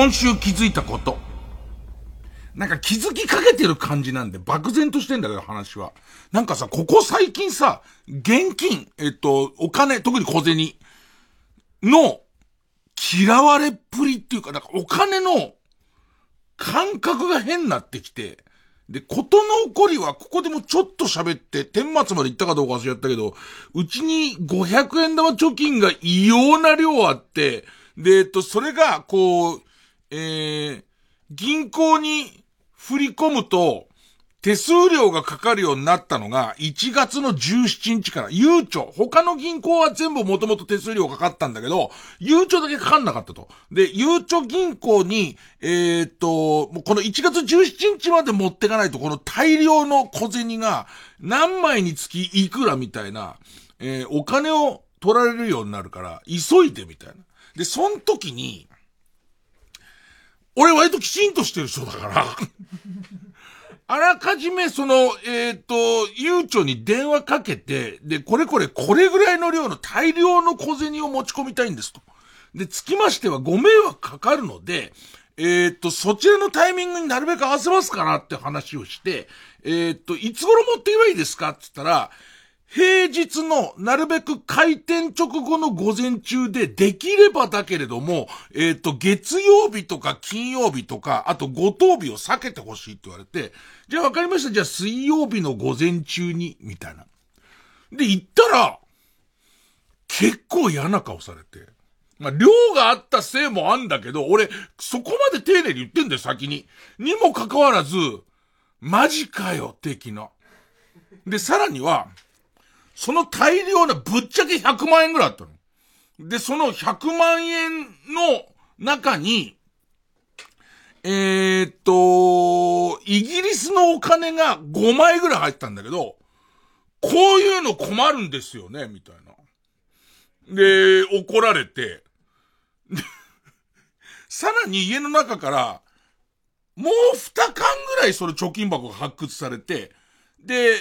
今週気づいたこと。なんか気づきかけてる感じなんで漠然としてんだけど話は。なんかさ、ここ最近さ、現金、お金、特に小銭の嫌われっぷりっていうか、なんかお金の感覚が変になってきて、で、ことの起こりはここでもちょっと喋って、天末まで行ったかどうか忘れちゃったけど、うちに500円玉貯金が異様な量あって、で、それが、こう、銀行に振り込むと、手数料がかかるようになったのが、1月の17日から、ゆうちょ、他の銀行は全部もともと手数料かかったんだけど、ゆうちょだけかかんなかったと。で、ゆうちょ銀行に、この1月17日まで持ってかないと、この大量の小銭が、何枚につきいくらみたいな、お金を取られるようになるから、急いでみたいな。で、その時に、俺割ときちんとしてる人だから、あらかじめその、ゆうちょに電話かけて、で、これぐらいの量の大量の小銭を持ち込みたいんですと。で、つきましてはご迷惑かかるので、そちらのタイミングになるべく合わせますからって話をして、いつ頃持っていけばいいですかって言ったら、平日のなるべく開店直後の午前中でできればだけれども、月曜日とか金曜日とか、あと五等日を避けてほしいって言われて、じゃあわかりました、じゃあ水曜日の午前中に、みたいな。で、行ったら、結構嫌な顔されて。まあ、量があったせいもあんだけど、俺、そこまで丁寧に言ってんだよ、先に。にもかかわらず、マジかよ、的な。で、さらには、その大量な、ぶっちゃけ100万円ぐらいあったの。で、その100万円の中に、イギリスのお金が5枚ぐらい入ったんだけど、こういうの困るんですよね、みたいな。で、怒られて、さらに家の中から、もう2缶ぐらいその貯金箱が発掘されて、で、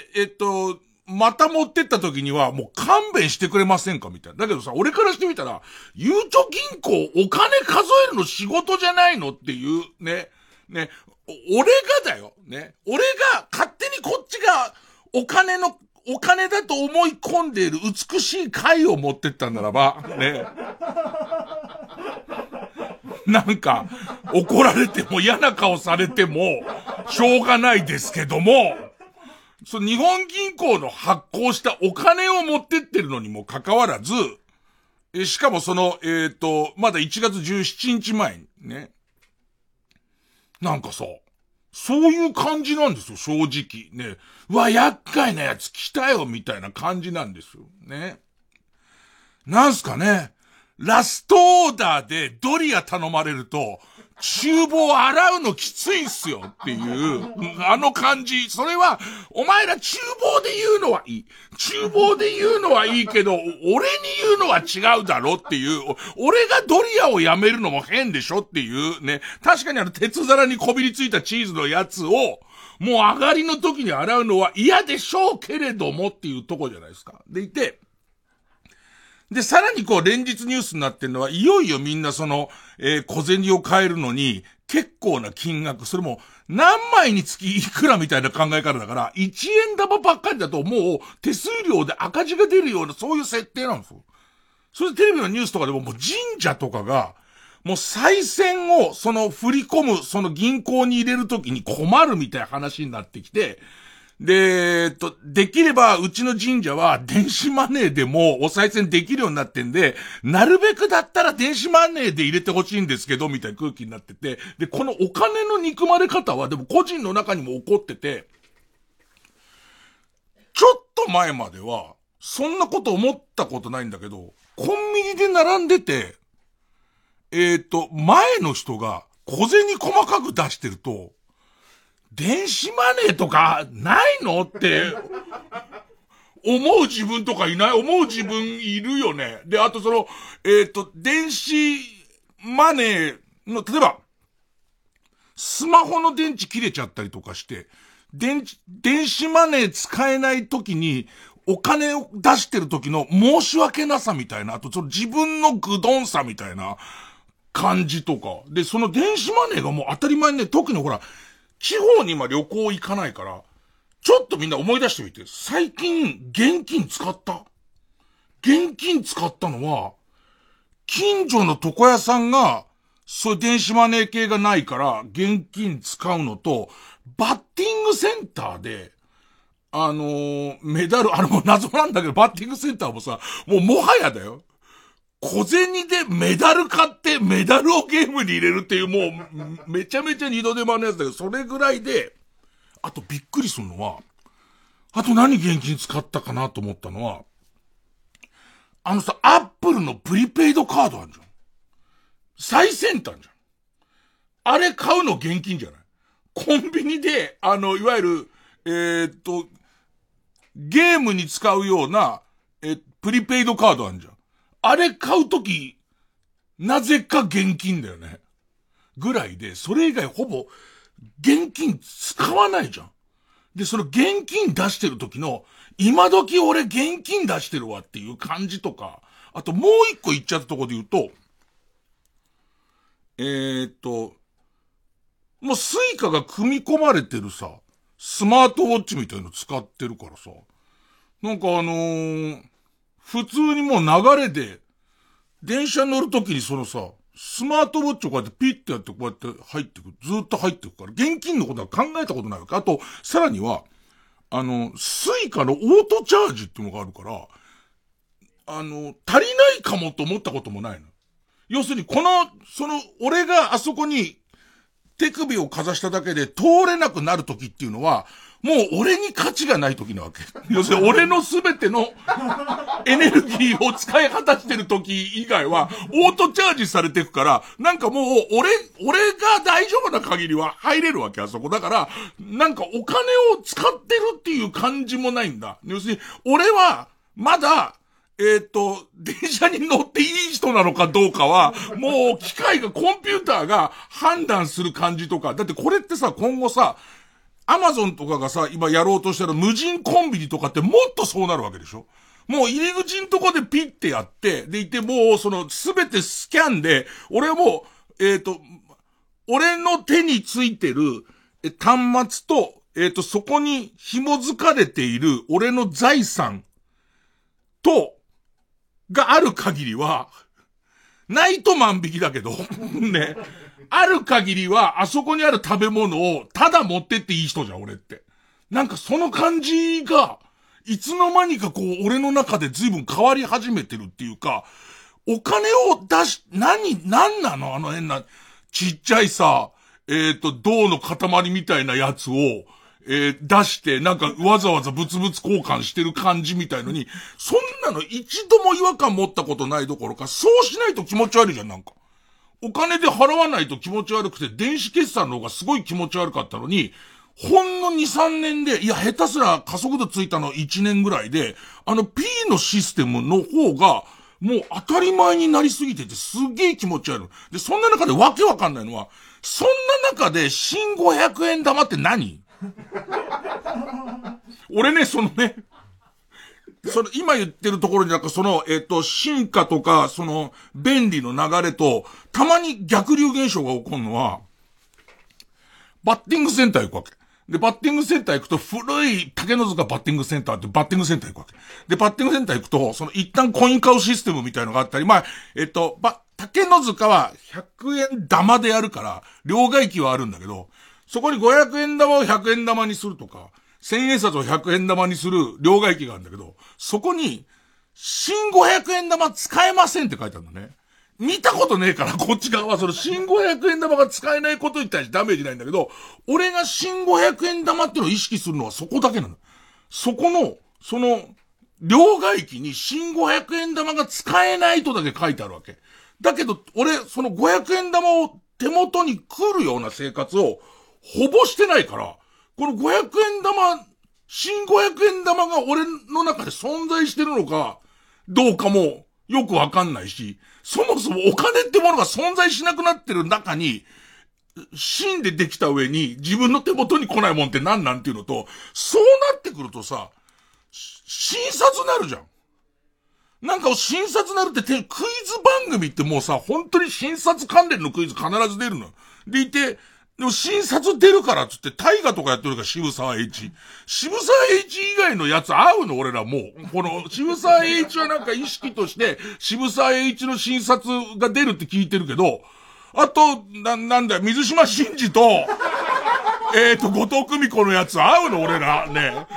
また持ってった時にはもう勘弁してくれませんかみたいな。だけどさ、俺からしてみたら、ゆうちょ銀行お金数えるの仕事じゃないのっていうね。ね。俺がだよ。ね。俺が勝手にこっちがお金だと思い込んでいる美しい貝を持ってったんならば、ね。なんか、怒られても嫌な顔されても、しょうがないですけども、そう、日本銀行の発行したお金を持ってってるのにもかかわらず、しかもその、まだ1月17日前にね。なんかさ、そういう感じなんですよ、正直。ね。うわ、厄介なやつ来たよ、みたいな感じなんですよ。ね。なんすかね。ラストオーダーでドリア頼まれると、厨房洗うのきついんすよっていう、あの感じ。それは、お前ら厨房で言うのはいい。厨房で言うのはいいけど、俺に言うのは違うだろっていう、俺がドリアをやめるのも変でしょっていうね。確かに鉄皿にこびりついたチーズのやつを、もう上がりの時に洗うのは嫌でしょうけれどもっていうとこじゃないですか。でいて、で、さらにこう、連日ニュースになってるのは、いよいよみんなその、小銭を変えるのに、結構な金額、それも、何枚につきいくらみたいな考え方だから、1円玉ばっかりだともう、手数料で赤字が出るような、そういう設定なんですよ。それでテレビのニュースとかでも、もう神社とかが、もう再銭を、その振り込む、その銀行に入れるときに困るみたいな話になってきて、で、できれば、うちの神社は、電子マネーでも、お賽銭できるようになってんで、なるべくだったら電子マネーで入れてほしいんですけど、みたいな空気になってて、で、このお金の憎まれ方は、でも個人の中にも起こってて、ちょっと前までは、そんなこと思ったことないんだけど、コンビニで並んでて、前の人が小銭細かく出してると、電子マネーとかないのって思う自分とかいない？思う自分いるよね。で、あとその電子マネーの、例えばスマホの電池切れちゃったりとかして、電子マネー使えない時にお金を出してる時の申し訳なさみたいな、あとその自分の愚鈍さみたいな感じとか。で、その電子マネーがもう当たり前にね、特にほら、地方に今旅行行かないから、ちょっとみんな思い出してみて、最近現金使った。現金使ったのは、近所の床屋さんが、そういう電子マネー系がないから、現金使うのと、バッティングセンターで、メダル、あれも謎なんだけど、バッティングセンターもさ、もうもはやだよ。小銭でメダル買って、メダルをゲームに入れるっていう、もう、めちゃめちゃ二度手間のやつだけど、それぐらいで、あとびっくりするのは、あと何現金使ったかなと思ったのは、アップルのプリペイドカードあるじゃん。最先端じゃん。あれ買うの現金じゃない。コンビニで、いわゆる、ゲームに使うような、プリペイドカードあるじゃん。あれ買うとき、なぜか現金だよね。ぐらいで、それ以外ほぼ、現金使わないじゃん。で、その現金出してる時の、今時俺現金出してるわっていう感じとか、あともう一個言っちゃったところで言うと、もうスイカが組み込まれてるさ、スマートウォッチみたいの使ってるからさ、なんか普通にもう流れで、電車乗る時にそのさ、スマートウォッチをこうやってピッてやってこうやって入ってくる。ずーっと入ってくから。現金のことは考えたことないわけ。あと、さらには、スイカのオートチャージっていうのがあるから、足りないかもと思ったこともないの。要するに、俺があそこに手首をかざしただけで通れなくなる時っていうのは、もう俺に価値がない時なわけ。要するに俺の全てのエネルギーを使い果たしてる時以外はオートチャージされていくから、なんかもう俺が大丈夫な限りは入れるわけ、あそこ。だから、なんかお金を使ってるっていう感じもないんだ。要するに、俺はまだ、電車に乗っていい人なのかどうかは、もうコンピューターが判断する感じとか、だってこれってさ、今後さ、アマゾンとかがさ、今やろうとしたら無人コンビニとかってもっとそうなるわけでしょ。もう入り口のとこでピッてやって、でいてもうすべてスキャンで、俺はもう、俺の手についてる端末と、そこに紐づかれている俺の財産と、がある限りは、ないと万引きだけど、ね。ある限りは、あそこにある食べ物を、ただ持ってっていい人じゃん、俺って。なんかその感じが、いつの間にかこう、俺の中で随分変わり始めてるっていうか、お金をなんなの？変な、ちっちゃいさ、銅の塊みたいなやつを、出して、なんかわざわざ物々交換してる感じみたいのに、そんなの一度も違和感持ったことないどころか、そうしないと気持ち悪いじゃん、なんか。お金で払わないと気持ち悪くて、電子決済の方がすごい気持ち悪かったのに、ほんの 2,3 年で、いや、下手すら加速度ついたの1年ぐらいで、P のシステムの方が、もう当たり前になりすぎてて、すげえ気持ち悪い。で、そんな中でわけわかんないのは、そんな中で、新500円玉って何？俺ね、今言ってるところになんか進化とか、便利の流れと、たまに逆流現象が起こるのは、バッティングセンター行くわけ。で、バッティングセンター行くと、古い竹の塚バッティングセンターってバッティングセンター行くわけ。で、バッティングセンター行くと、一旦コイン買うシステムみたいのがあったり、まあ、竹の塚は100円玉でやるから、両替機はあるんだけど、そこに500円玉を100円玉にするとか、1000円札を100円玉にする両替機があるんだけど、そこに、新500円玉使えませんって書いてあるんだね。見たことねえから、こっち側は新500円玉が使えないことに対してダメージないんだけど、俺が新500円玉ってのを意識するのはそこだけなの。そこの、両替機に新500円玉が使えないとだけ書いてあるわけ。だけど、俺、500円玉を手元に来るような生活を、ほぼしてないから、この500円玉、新500円玉が俺の中で存在してるのか、どうかもよくわかんないし、そもそもお金ってものが存在しなくなってる中に、芯でできた上に自分の手元に来ないもんって何なんていうのと、そうなってくるとさ、診察なるじゃん。なんか診察なるってクイズ番組ってもうさ、本当に診察関連のクイズ必ず出るの。でいて、でも診察出るからっつって大河とかやってるから渋沢栄一。渋沢栄一以外のやつ合うの俺らもう。この渋沢栄一はなんか意識として渋沢栄一の診察が出るって聞いてるけど、あと、なんだよ、水島新司と、後藤久美子のやつ合うの俺らね。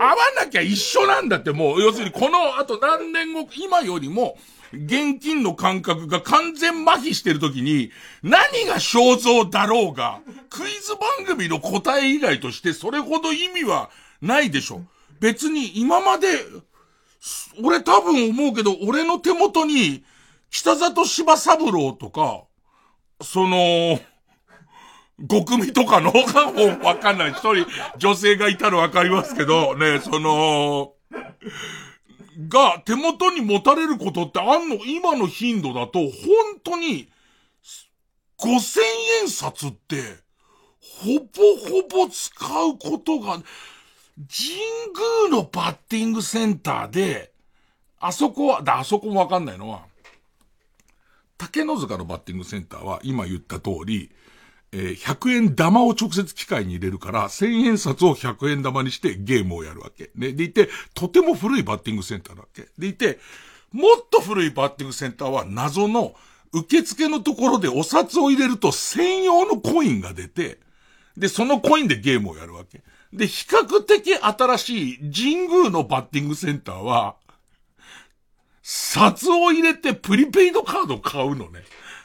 合わなきゃ一緒なんだってもう、要するにこの後何年後、今よりも、現金の感覚が完全麻痺してるときに、何が肖像だろうが、クイズ番組の答え以外としてそれほど意味はないでしょ。別に今まで、俺多分思うけど、俺の手元に、北里柴三郎とか、その、5組とかのわかんない一人女性がいたらわかりますけどね、そのが手元に持たれることってあんの。今の頻度だと本当に5000円札ってほぼほぼ使うことが、神宮のバッティングセンターで、あそこはだ、あそこもわかんないのは、竹の塚のバッティングセンターは今言った通り、100円玉を直接機械に入れるから、1000円札を100円玉にしてゲームをやるわけ。ね。でいて、とても古いバッティングセンターだわけ。でいて、もっと古いバッティングセンターは謎の受付のところでお札を入れると専用のコインが出て、で、そのコインでゲームをやるわけ。で、比較的新しい神宮のバッティングセンターは、札を入れてプリペイドカードを買うのね。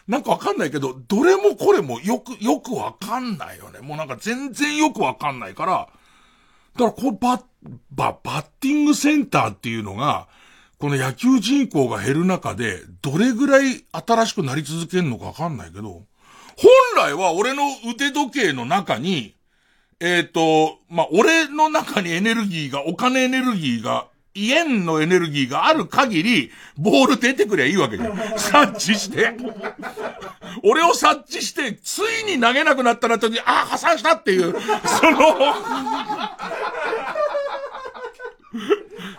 なんかわかんないけど、どれもこれもよくわかんないよね。もうなんか全然よくわかんないから。だからこうバッティングセンターっていうのが、この野球人口が減る中で、どれぐらい新しくなり続けるのかわかんないけど、本来は俺の腕時計の中に、俺の中にエネルギーが、お金エネルギーが、イエンのエネルギーがある限り、ボール出てくりゃいいわけじゃん。察知して。俺を察知して、ついに投げなくなったらときに、あ、破産したっていう、その、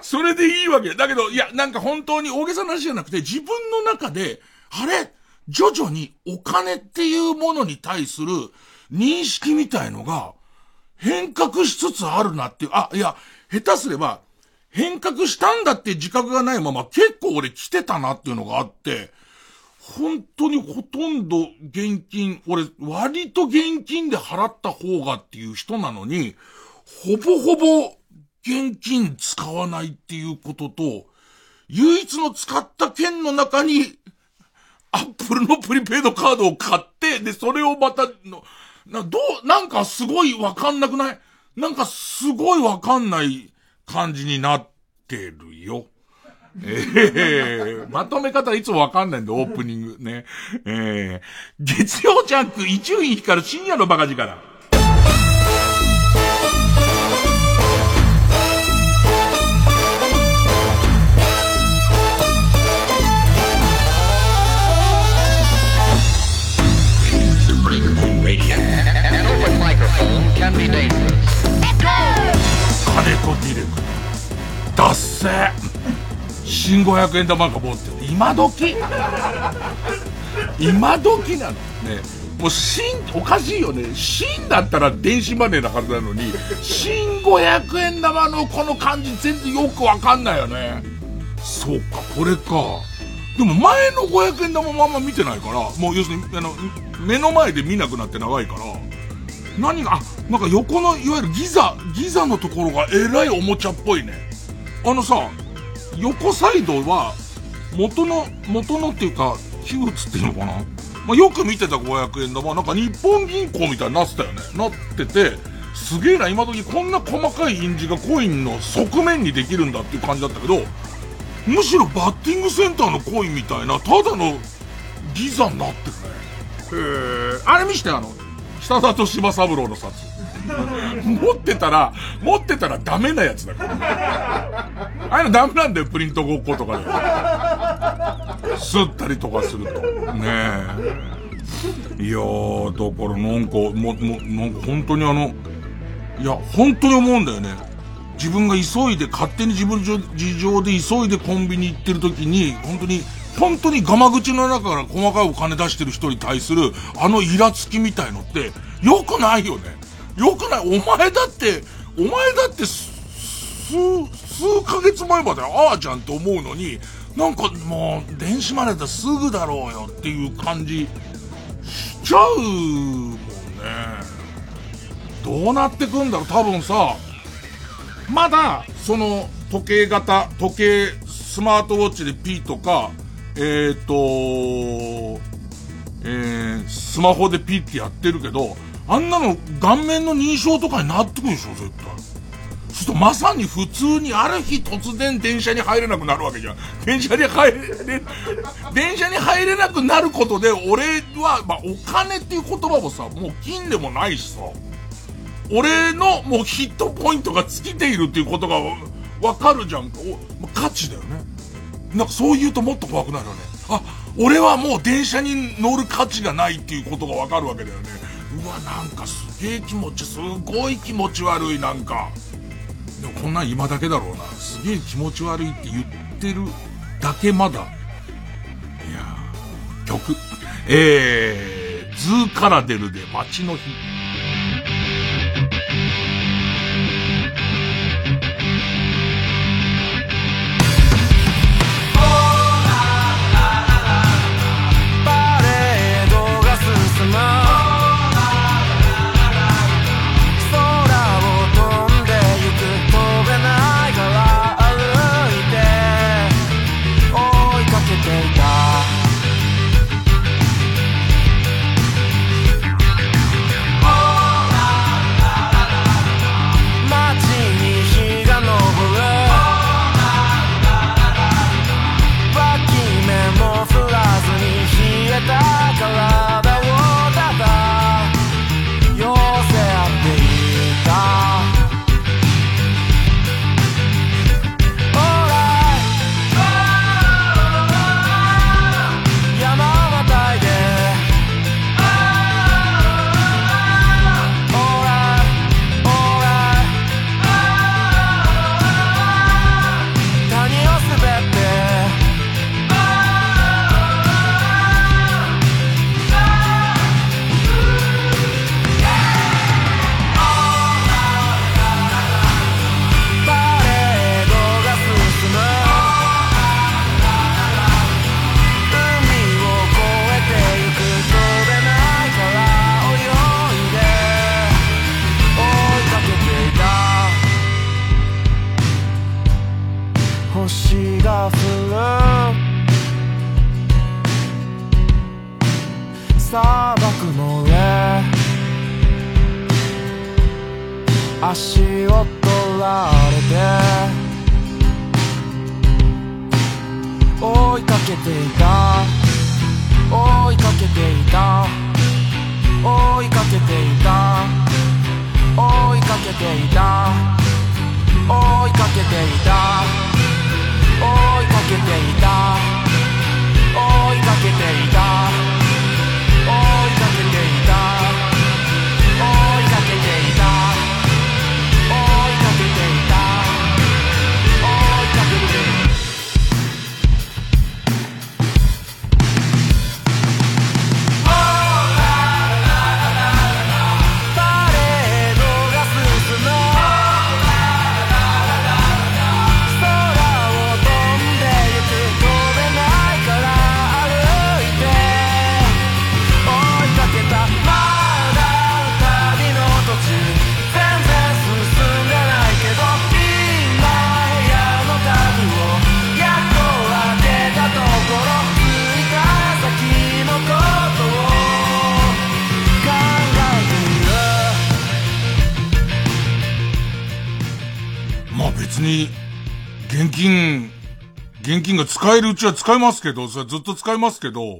それでいいわけ。だけど、いや、なんか本当に大げさな話じゃなくて、自分の中で、あれ、徐々にお金っていうものに対する認識みたいのが、変革しつつあるなっていう、あ、いや、下手すれば、変革したんだって自覚がないまま結構俺来てたなっていうのがあって、本当にほとんど現金、俺割と現金で払った方がっていう人なのに、ほぼほぼ現金使わないっていうことと、唯一の使った券の中に、アップルのプリペイドカードを買って、で、それをまたなんかすごいわかんなくない？なんかすごいわかんない感じになってるよ。まとめ方いつもわかんないんで、オープニングね。月曜ジャンク伊集院光深夜のバカ力。金とディレクターだっせー、新500円玉なんか持ってる、今時なのね。もうおかしいよね。新だったら電子マネーなはずなのに、新500円玉のこの感じ全然よくわかんないよね。そうか、これか。でも前の500円玉もあんま見てないから、もう要するに目の前で見なくなって長いから、何が、なんか横のいわゆるギザのところがえらいおもちゃっぽいね。あのさ、横サイドは元のっていうか、木打っていうのかな、まあ、よく見てた500円玉なんか日本銀行みたいになってたよね。なってて、すげえな、今時こんな細かい印字がコインの側面にできるんだっていう感じだったけど、むしろバッティングセンターのコインみたいな、ただのギザになってるね。あれ見して、北里柴三郎の札持ってたらダメなやつだから。ああいうのダメなんだよ、プリントごっことかで吸ったりとかするとね。え、いやー、だからなんか本当にいや本当に思うんだよね。自分が急いで勝手に自分事情で急いでコンビニ行ってる時に本当にガマ口の中から細かいお金出してる人に対するあのイラつきみたいのって良くないよね。良くない。お前だって数ヶ月前までああじゃんと思うのに、なんかもう電子マネーだすぐだろうよっていう感じしちゃうもんね。どうなってくんだろう。多分さ、まだその時計スマートウォッチで P とかスマホで P ってやってるけど、あんなの顔面の認証とかになってくるでしょ絶対。ちょっとまさに普通にある日突然電車に入れなくなるわけじゃん。電車に入れなくなることで、俺はまあお金っていう言葉もさ、もう金でもないしさ、俺のもうヒットポイントが尽きているっていうことがわかるじゃん。価値だよね。なんかそう言うともっと怖くなるよね。あ、俺はもう電車に乗る価値がないっていうことがわかるわけだよね。うわ、なんかすげえ気持ち、すごい気持ち悪い。なんかこんなん今だけだろうな。すげえ気持ち悪いって言ってるだけ。まだいや曲ズーカラデルで街の日。パレードが進む。使えるうちは使いますけど、それずっと使いますけど、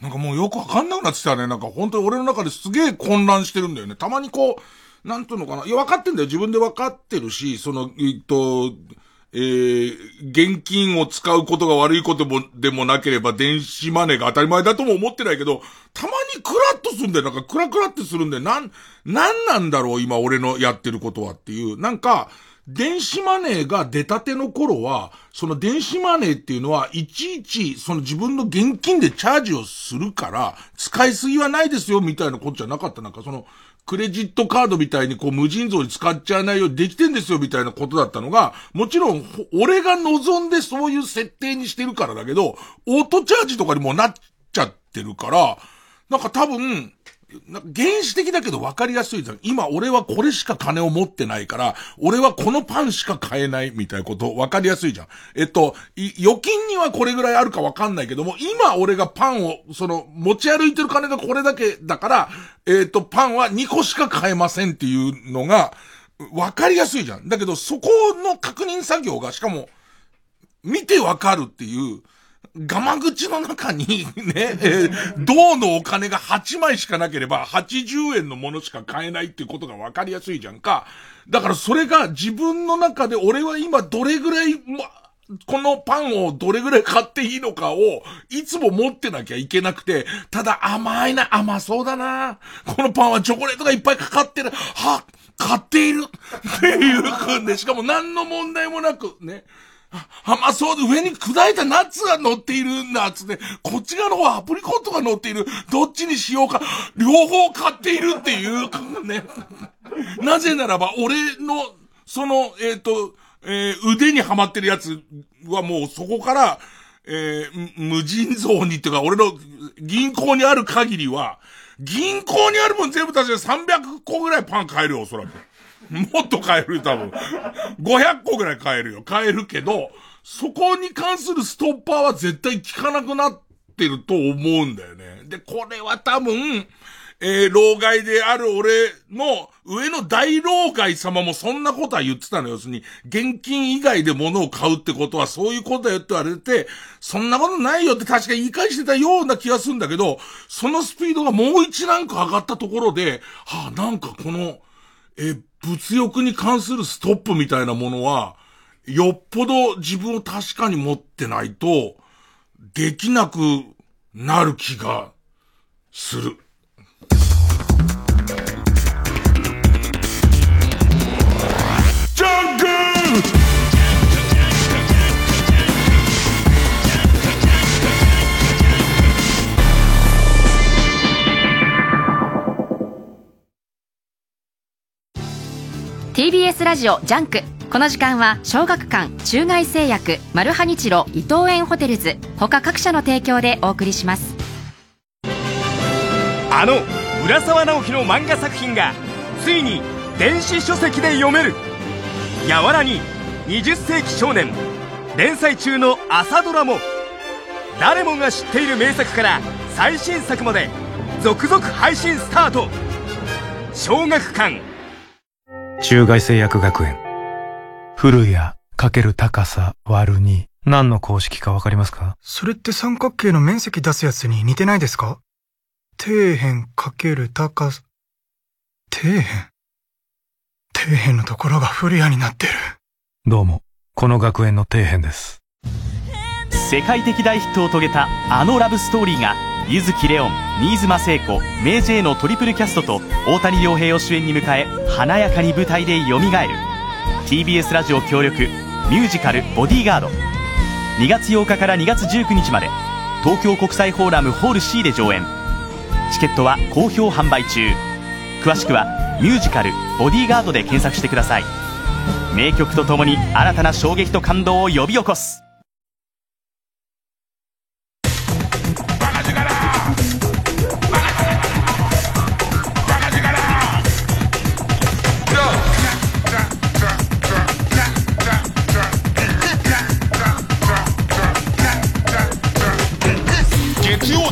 なんかもうよくわかんなくなってきたね。なんか本当に俺の中ですげえ混乱してるんだよね。たまにこう、なんていうのかな。いや、わかってんだよ。自分でわかってるし、その、現金を使うことが悪いこともでもなければ、電子マネーが当たり前だとも思ってないけど、たまにクラッとするんだよ。なんかクラクラってするんだよ。なんなんだろう今俺のやってることはっていう。なんか、電子マネーが出たての頃は、その電子マネーっていうのはいちいちその自分の現金でチャージをするから使いすぎはないですよみたいなことじゃなかった。なんかそのクレジットカードみたいにこう無尽蔵に使っちゃわないようにできてんですよみたいなことだったのが、もちろん俺が望んでそういう設定にしてるからだけど、オートチャージとかにもなっちゃってるから、なんか多分原始的だけど分かりやすい。今俺はこれしか金を持ってないから、俺はこのパンしか買えないみたいなこと分かりやすいじゃん。預金にはこれぐらいあるか分かんないけども、今俺がパンを、その、持ち歩いてる金がこれだけだから、パンは2個しか買えませんっていうのが分かりやすいじゃん。だけどそこの確認作業が、しかも、見て分かるっていう、ガマ口の中にね、銅のお金が8枚しかなければ80円のものしか買えないっていうことが分かりやすいじゃんか。だからそれが自分の中で俺は今どれぐらい、このパンをどれぐらい買っていいのかをいつも持ってなきゃいけなくて、ただ甘いな、甘そうだな、このパンはチョコレートがいっぱいかかってる、は、買っているっていうで、しかも何の問題もなくね、甘そうで上に砕いたナッツが乗っているんだっつって、こっち側の方はアプリコットが乗っている、どっちにしようか、両方買っているっていうね。なぜならば俺のその腕にはまってるやつはもうそこから、無尽蔵にっていうか、俺の銀行にある限りは、銀行にある分全部足して300個ぐらいパン買えるよ、おそらく。もっと買える、多分。500個ぐらい買えるよ。買えるけど、そこに関するストッパーは絶対効かなくなってると思うんだよね。で、これは多分、老害である俺の上の大老害様もそんなことは言ってたの。要するに、現金以外で物を買うってことはそういうことだよって言われて、そんなことないよって確か言い返してたような気がするんだけど、そのスピードがもう一ランク上がったところで、はあ、なんかこの、物欲に関するストップみたいなものは、よっぽど自分を確かに持ってないと、できなくなる気がする。ジャンク！TBS ラジオジャンク。この時間は小学館、中外製薬、マルハニチロ、伊藤園ホテルズ他各社の提供でお送りします。あの浦沢直樹の漫画作品がついに電子書籍で読める。やわらに20世紀少年連載中の朝ドラも、誰もが知っている名作から最新作まで続々配信スタート。小学館、中外製薬学園。古谷×高さ÷2、何の公式かわかりますか？それって三角形の面積出すやつに似てないですか？底辺×高さ、底辺のところが古谷になってる。どうも、この学園の底辺です。世界的大ヒットを遂げたあのラブストーリーが、柚木レオン、新妻聖子、明治へのトリプルキャストと大谷亮平を主演に迎え、華やかに舞台でよみがえる。 TBS ラジオ協力、ミュージカルボディーガード、2月8日から2月19日まで東京国際フォーラムホール C で上演。チケットは好評販売中。詳しくはミュージカルボディーガードで検索してください。名曲とともに新たな衝撃と感動を呼び起こす。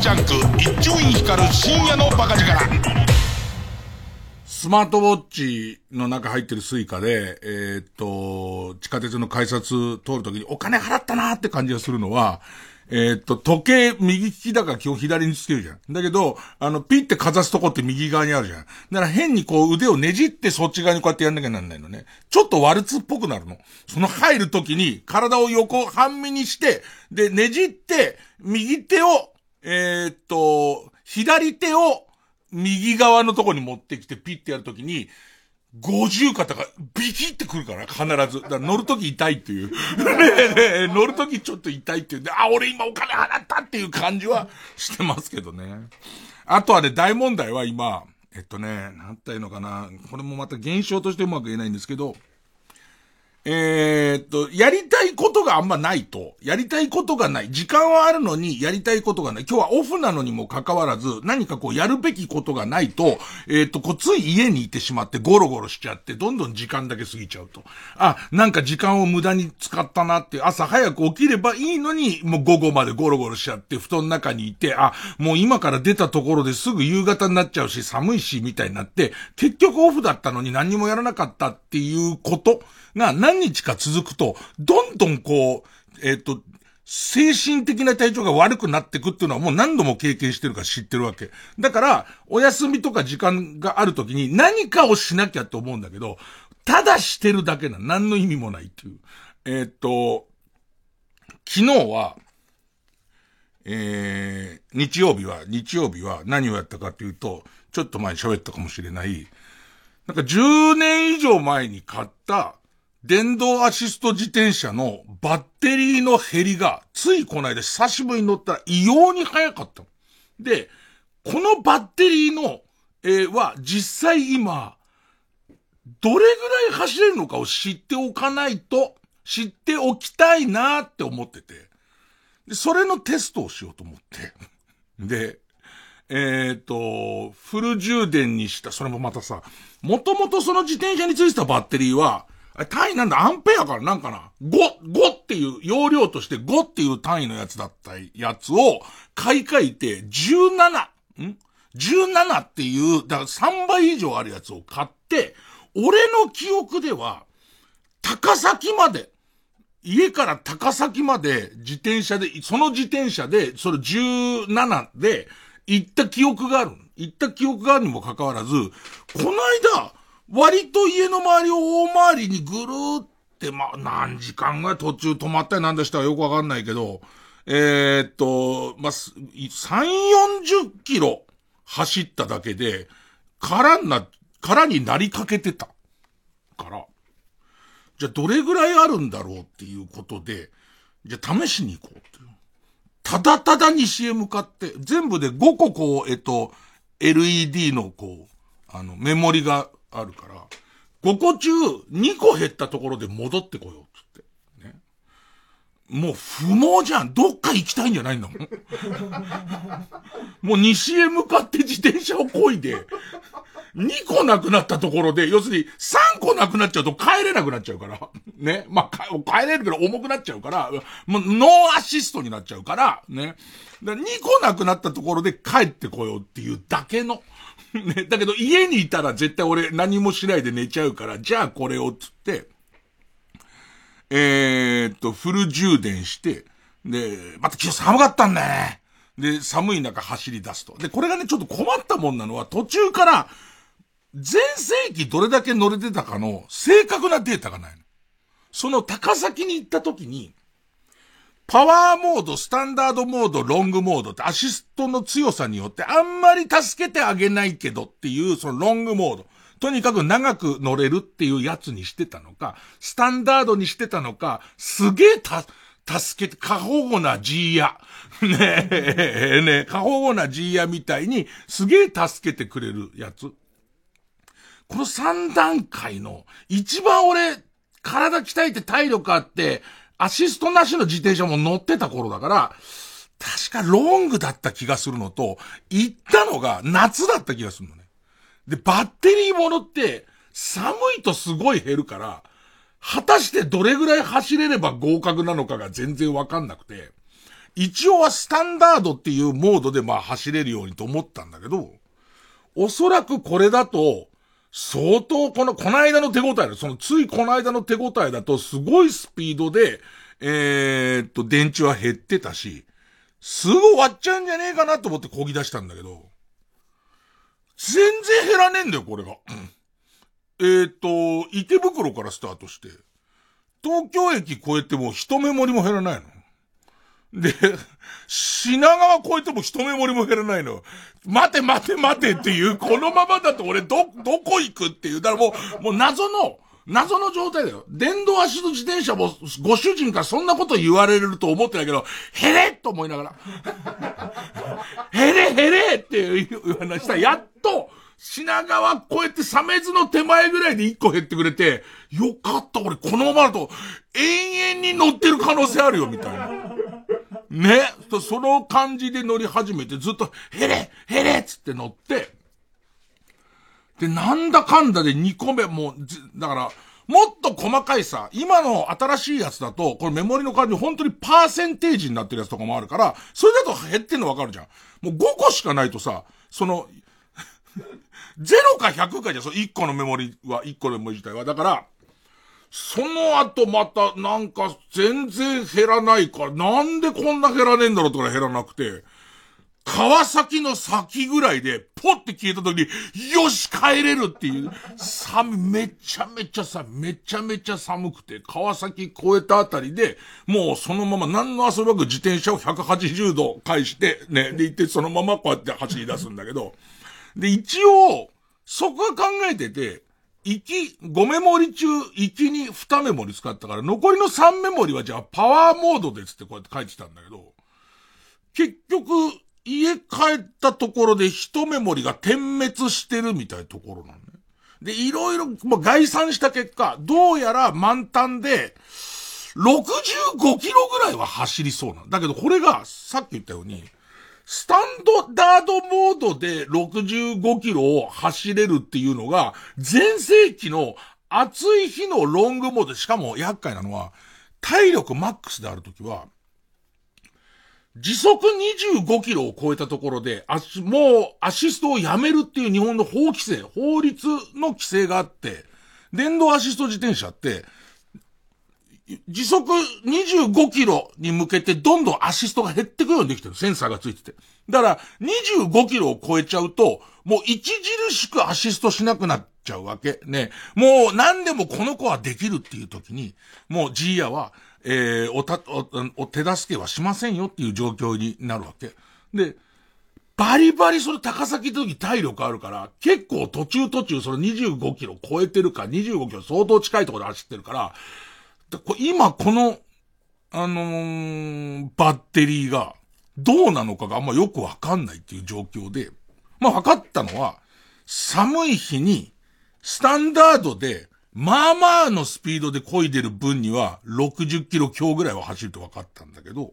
ジャンク一丁院光る深夜のバカ力。スマートウォッチの中入ってるスイカで、地下鉄の改札通るときにお金払ったなーって感じがするのは、時計右利きだから基本左につけるじゃん。だけど、ピッてかざすとこって右側にあるじゃん。だから変にこう腕をねじってそっち側にこうやってやんなきゃなんないのね。ちょっとワルツっぽくなるの。その入るときに体を横半身にして、で、ねじって、右手を、左手を右側のとこに持ってきてピッてやるときに、50肩がビキってくるから、必ず。だから乗るとき痛いっていう。ねえ、乗るときちょっと痛いっていうんで、あ、俺今お金払ったっていう感じはしてますけどね。あとはね、大問題は今、なんていうのかな。これもまた現象としてうまく言えないんですけど、やりたいことがあんまないと、やりたいことがない。時間はあるのに、やりたいことがない。今日はオフなのにもかかわらず、何かこうやるべきことがないと、つい家にいてしまってゴロゴロしちゃって、どんどん時間だけ過ぎちゃうと。あ、なんか時間を無駄に使ったなって、朝早く起きればいいのに、もう午後までゴロゴロしちゃって、布団の中にいて、あ、もう今から出たところですぐ夕方になっちゃうし、寒いし、みたいになって、結局オフだったのに何もやらなかったっていうことが、何日か続くと、どんどんこう、精神的な体調が悪くなってくっていうのはもう何度も経験してるから知ってるわけ。だから、お休みとか時間があるときに何かをしなきゃと思うんだけど、ただしてるだけな、何の意味もないっていう。昨日は、日曜日は何をやったかというと、ちょっと前に喋ったかもしれない、なんか10年以上前に買った、電動アシスト自転車のバッテリーの減りが、ついこの間久しぶりに乗ったら異様に早かった。で、このバッテリーの、は実際今、どれぐらい走れるのかを知っておきたいなーって思ってて。で、それのテストをしようと思って。で、フル充電にした、それもまたさ、もともとその自転車についてたバッテリーは、単位なんだ、アンペアからなんかな 5 っていう、容量として5っていう単位のやつだったやつを買い替えて17っていう、だから3倍以上あるやつを買って、俺の記憶では、家から高崎までその自転車で、それ17で行った記憶があるにもかかわらず、この間、割と家の周りを大回りにぐるーって、何時間ぐらい途中止まったりなんだしたらよくわかんないけど、3、40キロ走っただけで、空になりかけてたから、じゃあどれぐらいあるんだろうっていうことで、じゃあ試しに行こうっていう。ただただ西へ向かって、全部で5個こう、LED のこう、メモリが、あるから、5個中2個減ったところで戻ってこようつって、ね。もう不毛じゃん。どっか行きたいんじゃないんだもん。もう西へ向かって自転車を漕いで、2個なくなったところで、要するに3個なくなっちゃうと帰れなくなっちゃうから。ね。帰れるけど重くなっちゃうから、もうノーアシストになっちゃうから、ね。だから2個なくなったところで帰ってこようっていうだけの。ね、だけど家にいたら絶対俺何もしないで寝ちゃうから、じゃあこれをつって、フル充電して、で、また今日寒かったんだね。で、寒い中走り出すと。で、これがね、ちょっと困ったもんなのは途中から、全盛期どれだけ乗れてたかの正確なデータがないの。その高崎に行った時に、パワーモード、スタンダードモード、ロングモードってアシストの強さによってあんまり助けてあげないけどっていうそのロングモード。とにかく長く乗れるっていうやつにしてたのか、スタンダードにしてたのか、すげえ助けて、過保護な G や。ねえ、ね、過保護な G やみたいにすげえ助けてくれるやつ。この3段階の一番俺、体鍛えて体力あって、アシストなしの自転車も乗ってた頃だから、確かロングだった気がするのと、行ったのが夏だった気がするのね。で、バッテリーものって、寒いとすごい減るから、果たしてどれぐらい走れれば合格なのかが全然わかんなくて、一応はスタンダードっていうモードで走れるようにと思ったんだけど、おそらくこれだと、相当この間の手応えだ。ついこの間の手応えだと、すごいスピードで、電池は減ってたし、すぐ終わっちゃうんじゃねえかなと思って漕ぎ出したんだけど、全然減らねえんだよ、これが。池袋からスタートして、東京駅越えても一目盛りも減らないの。で、品川越えても一目盛りも減らないの。待てっていう、このままだと俺どこ行くっていう。だからもう謎の状態だよ。電動足の自転車もご主人からそんなこと言われると思ってないけど、へれっと思いながら。へれっていう話したら、やっと、品川越えて鮫洲の手前ぐらいで1個減ってくれて、よかった、俺このままだと、永遠に乗ってる可能性あるよ、みたいな。ね。その感じで乗り始めて、ずっと、へれっつって乗って、で、なんだかんだで2個目、もう、だから、もっと細かいさ、今の新しいやつだと、これメモリの感じ、本当にパーセンテージになってるやつとかもあるから、それだと減ってんのわかるじゃん。もう5個しかないとさ、その、0か100かじゃん、その1個のメモリは、1個のメモリ自体は。だから、その後またなんか全然減らないから、なんでこんな減らねえんだろうとか減らなくて、川崎の先ぐらいでポッて消えた時に、よし帰れるっていう、めちゃめちゃ寒くて、川崎越えたあたりで、もうそのまま何の遊びなく自転車を180度返して、ね、で行ってそのままこうやって走り出すんだけど、で一応、そこは考えてて、5メモリ中、息に2メモリ使ったから、残りの3メモリはじゃあパワーモードでつってこうやって書いてたんだけど、結局、家帰ったところで1メモリが点滅してるみたいなところなのね。で、いろいろ、まあ、概算した結果、どうやら満タンで、65キロぐらいは走りそうなんだけど、これが、さっき言ったように、スタンダードモードで65キロを走れるっていうのが、全盛期の暑い日のロングモード、しかも厄介なのは、体力マックスであるときは、時速25キロを超えたところで、もうアシストをやめるっていう日本の法律の規制があって、電動アシスト自転車って、時速25キロに向けてどんどんアシストが減ってくようにできてる。センサーがついてて。だから、25キロを超えちゃうと、もう著しくアシストしなくなっちゃうわけ。ね。もう何でもこの子はできるっていう時に、もうジーヤは、手助けはしませんよっていう状況になるわけ。で、バリバリそれ高崎の時体力あるから、結構途中その25キロ超えてるか、25キロ相当近いところで走ってるから、今この、バッテリーがどうなのかがあんまよくわかんないっていう状況で、まあ分かったのは、寒い日にスタンダードでまあまあのスピードで漕いでる分には60キロ強ぐらいは走ると分かったんだけど、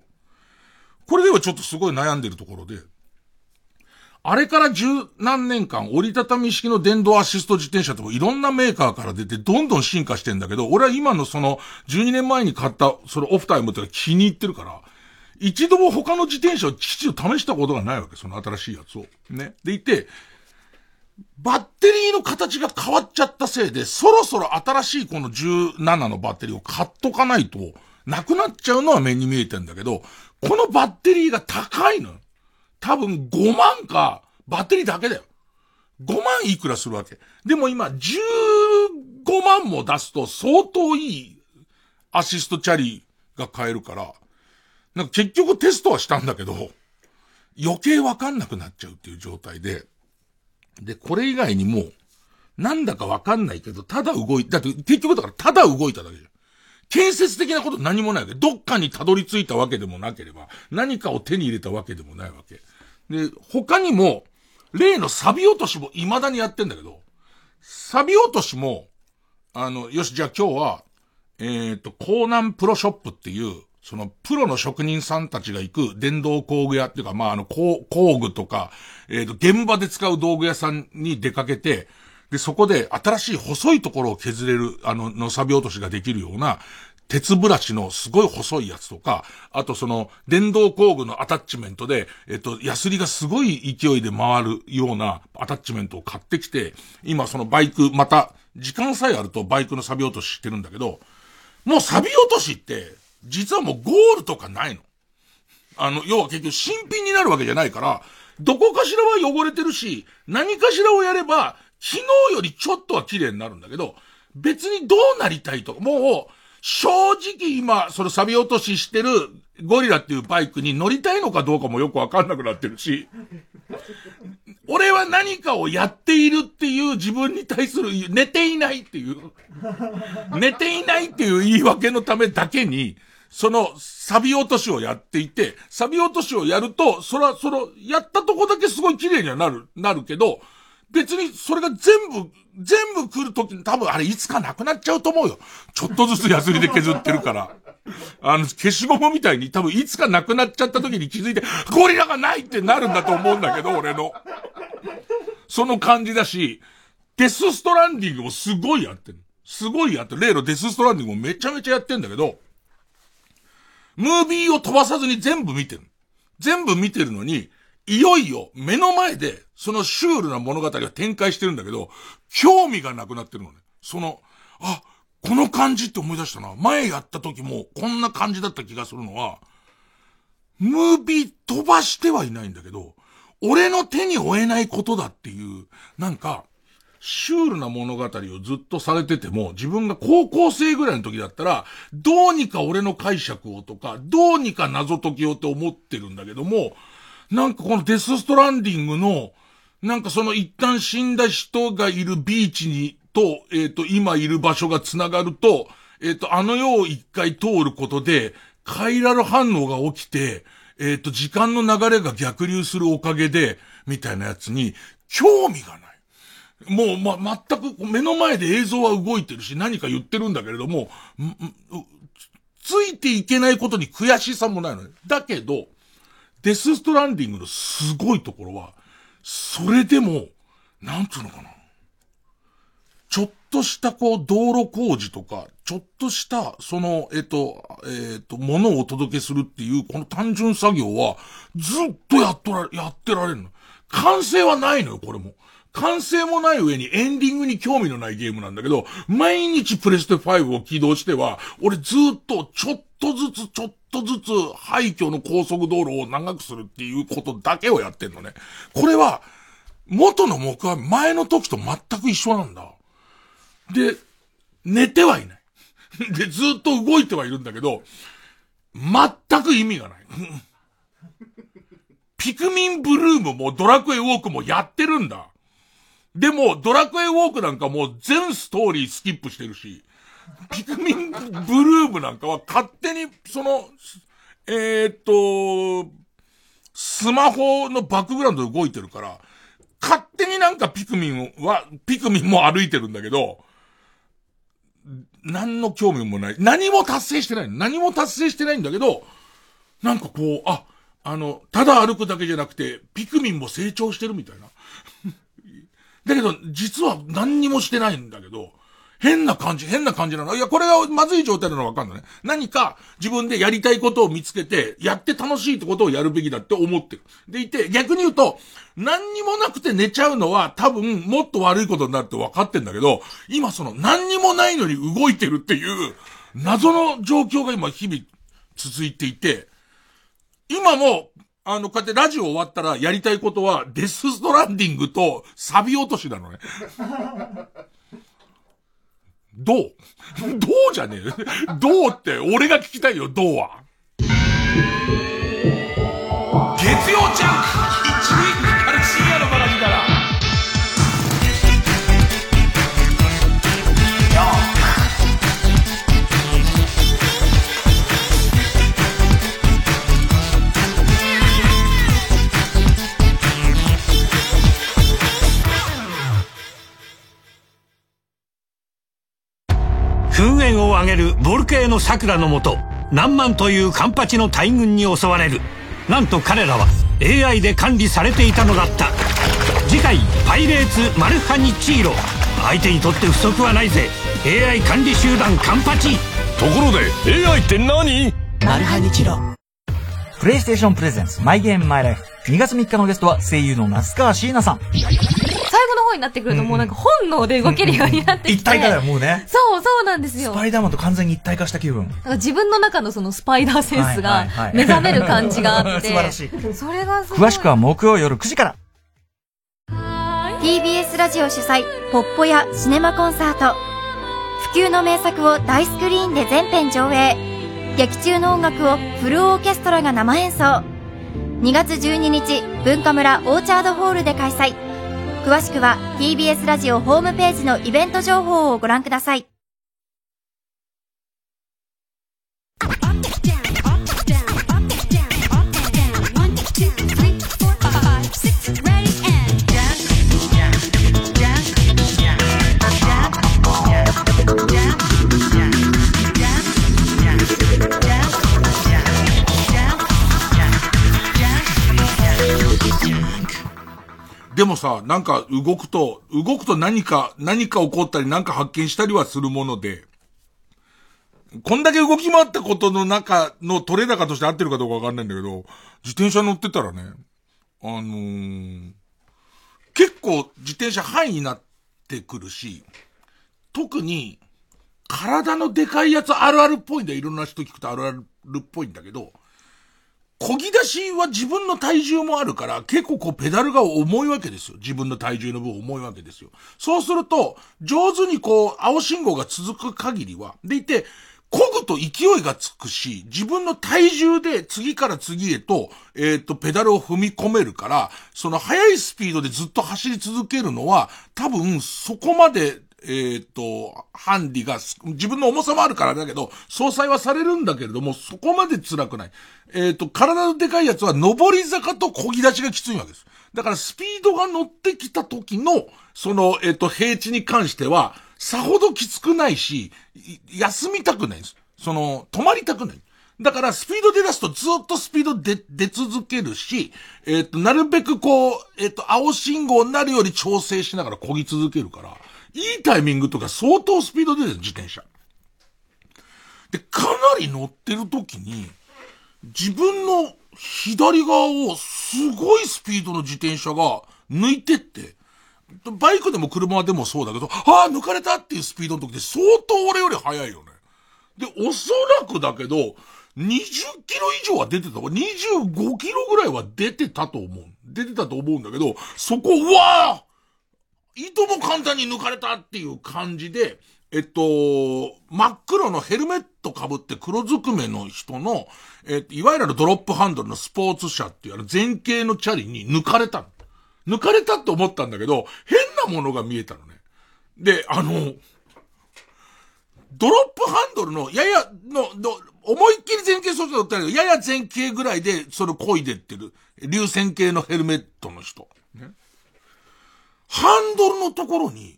これではちょっとすごい悩んでるところで、あれから十何年間折りたたみ式の電動アシスト自転車とかいろんなメーカーから出てどんどん進化してんだけど、俺は今のその12年前に買ったそのオフタイムとか気に入ってるから、一度も他の自転車をきちんと試したことがないわけ、その新しいやつを。ね。でいて、バッテリーの形が変わっちゃったせいで、そろそろ新しいこの17のバッテリーを買っとかないとなくなっちゃうのは目に見えてんだけど、このバッテリーが高いのよ。多分5万か、バッテリーだけだよ。5万いくらするわけ。でも今15万も出すと相当いいアシストチャリが買えるから、なんか結局テストはしたんだけど、余計わかんなくなっちゃうっていう状態で、で、これ以外にも、なんだかわかんないけど、だって結局だからただ動いただけじゃん。建設的なこと何もないわけ。どっかにたどり着いたわけでもなければ、何かを手に入れたわけでもないわけ。で、他にも、例のサビ落としも未だにやってんだけど、サビ落としも、よし、じゃあ今日は、江南プロショップっていう、そのプロの職人さんたちが行く電動工具屋っていうか、まあ、工具とか、現場で使う道具屋さんに出かけて、で、そこで新しい細いところを削れる、のさび落としができるような、鉄ブラシのすごい細いやつとか、あとその、電動工具のアタッチメントで、ヤスリがすごい勢いで回るようなアタッチメントを買ってきて、今そのバイク、また、時間さえあるとバイクのさび落とししてるんだけど、もうさび落としって、実はもうゴールとかないの。要は結局新品になるわけじゃないから、どこかしらは汚れてるし、何かしらをやれば、昨日よりちょっとは綺麗になるんだけど、別にどうなりたいとか、もう、正直今、その錆び落とししてる、ゴリラっていうバイクに乗りたいのかどうかもよくわかんなくなってるし、俺は何かをやっているっていう自分に対する寝ていないっていう言い訳のためだけにそのサビ落としをやっていて、サビ落としをやるとそのやったとこだけすごい綺麗にはなるけど、別にそれが全部来るときに多分あれいつかなくなっちゃうと思うよ。ちょっとずつヤスリで削ってるから。消しゴムみたいに多分いつかなくなっちゃったときに気づいて、ゴリラがないってなるんだと思うんだけど、俺の。その感じだし、デスストランディングもすごいやってる。すごいやってる。例のデスストランディングもめちゃめちゃやってんだけど、ムービーを飛ばさずに全部見てる。全部見てるのに、いよいよ目の前でそのシュールな物語が展開してるんだけど、興味がなくなってるのね。この感じって思い出したな。前やった時もこんな感じだった気がするのは、ムービー飛ばしてはいないんだけど、俺の手に負えないことだっていう、なんか、シュールな物語をずっとされてても、自分が高校生ぐらいの時だったら、どうにか俺の解釈をとか、どうにか謎解きをって思ってるんだけども、なんかこのデスストランディングの、なんかその一旦死んだ人がいるビーチに、今いる場所が繋がると、あの世を一回通ることで、カイラル反応が起きて、時間の流れが逆流するおかげで、みたいなやつに、興味がない。もう、全く目の前で映像は動いてるし、何か言ってるんだけれども、ついていけないことに悔しさもないのね。だけど、デスストランディングのすごいところは、それでも、なんつうのかな。ちょっとした道路工事とか、ちょっとした、物をお届けするっていう、この単純作業は、ずっとやってられるの。完成はないのよ、これも。完成もない上にエンディングに興味のないゲームなんだけど、毎日プレステ5を起動しては、俺ずっとちょっとずつ廃墟の高速道路を長くするっていうことだけをやってんのね。これは、元の目は前の時と全く一緒なんだ。で、寝てはいない。で、ずっと動いてはいるんだけど、全く意味がない。ピクミンブルームもドラクエウォークもやってるんだ。でも、ドラクエウォークなんかもう全ストーリースキップしてるし、ピクミンブルームなんかは勝手に、スマホのバックグラウンドで動いてるから、勝手になんかピクミンも歩いてるんだけど、何の興味もない。何も達成してないんだけど、なんかただ歩くだけじゃなくて、ピクミンも成長してるみたいな。だけど、実は何にもしてないんだけど、変な感じなの。いや、これがまずい状態なのはわかんないね。何か自分でやりたいことを見つけて、やって楽しいってことをやるべきだって思ってる。でいて、逆に言うと、何にもなくて寝ちゃうのは多分もっと悪いことになるって分かってんだけど、今その何にもないのに動いてるっていう謎の状況が今日々続いていて、今も、こうやってラジオ終わったらやりたいことはデスストランディングとサビ落としなのね。どうじゃねえ。どうって俺が聞きたいよ。どうは月曜ジャンク一塁から深夜のバラジから噴煙を上げるボルケーノ桜の下、何万というカンパチの大群に襲われる。なんと彼らは AI で管理されていたのだった。次回パイレーツマルハニチーロ、相手にとって不足はないぜ AI 管理集団カンパチ。ところで AI って何？マルハニチロプレイステーションプレゼンツマイゲームマイライフ。2月3日のゲストは声優の那須川椎名さん。最後の方になってくると、もうなんか本能で動けるようになってきて、一体化だよもうね。そうなんですよ。スパイダーマンと完全に一体化した気分。なんか自分の中のそのスパイダーセンスが目覚める感じがあって、素晴らしい。それがすごい。詳しくは木曜夜9時から。TBS ラジオ主催ポッポやシネマコンサート。不朽の名作を大スクリーンで全編上映。劇中の音楽をフルオーケストラが生演奏。2月12日文化村オーチャードホールで開催。詳しくは TBS ラジオホームページのイベント情報をご覧ください。でもさ、なんか動くと何か起こったり何か発見したりはするもので、こんだけ動き回ったことの中の取れ高として合ってるかどうかわかんないんだけど、自転車乗ってたらね、結構自転車範囲になってくるし、特に体のでかいやつあるあるっぽいんだよ。いろんな人聞くとあるあるっぽいんだけど、漕ぎ出しは自分の体重もあるから、結構こうペダルが重いわけですよ。自分の体重の分重いわけですよ。そうすると、上手にこう、青信号が続く限りは、でいて、漕ぐと勢いがつくし、自分の体重で次から次へと、ペダルを踏み込めるから、その速いスピードでずっと走り続けるのは、多分そこまで、ハンディが、自分の重さもあるからだけど、相殺はされるんだけれども、そこまで辛くない。体のでかいやつは、上り坂と漕ぎ出しがきついわけです。だから、スピードが乗ってきた時の、その、平地に関しては、さほどきつくないし、休みたくないんです。その、止まりたくない。だから、スピード出だすとずっとスピード出続けるし、なるべくこう、青信号になるより調整しながら漕ぎ続けるから、いいタイミングとか相当スピード出てる、自転車。で、かなり乗ってる時に、自分の左側をすごいスピードの自転車が抜いてって、バイクでも車でもそうだけど、ああ、抜かれたっていうスピードの時って相当俺より速いよね。で、おそらくだけど、20キロ以上は出てた。25キロぐらいは出てたと思うんだけど、そこ、うわーいとも簡単に抜かれたっていう感じで、真っ黒のヘルメット被って黒ずくめの人の、いわゆるドロップハンドルのスポーツ車っていう前傾のチャリに抜かれたって思ったんだけど、変なものが見えたのね。で、ドロップハンドルの、ややの、思いっきり前傾装置だったけど、やや前傾ぐらいで、それ漕いでってる、流線形のヘルメットの人。ね、ハンドルのところに、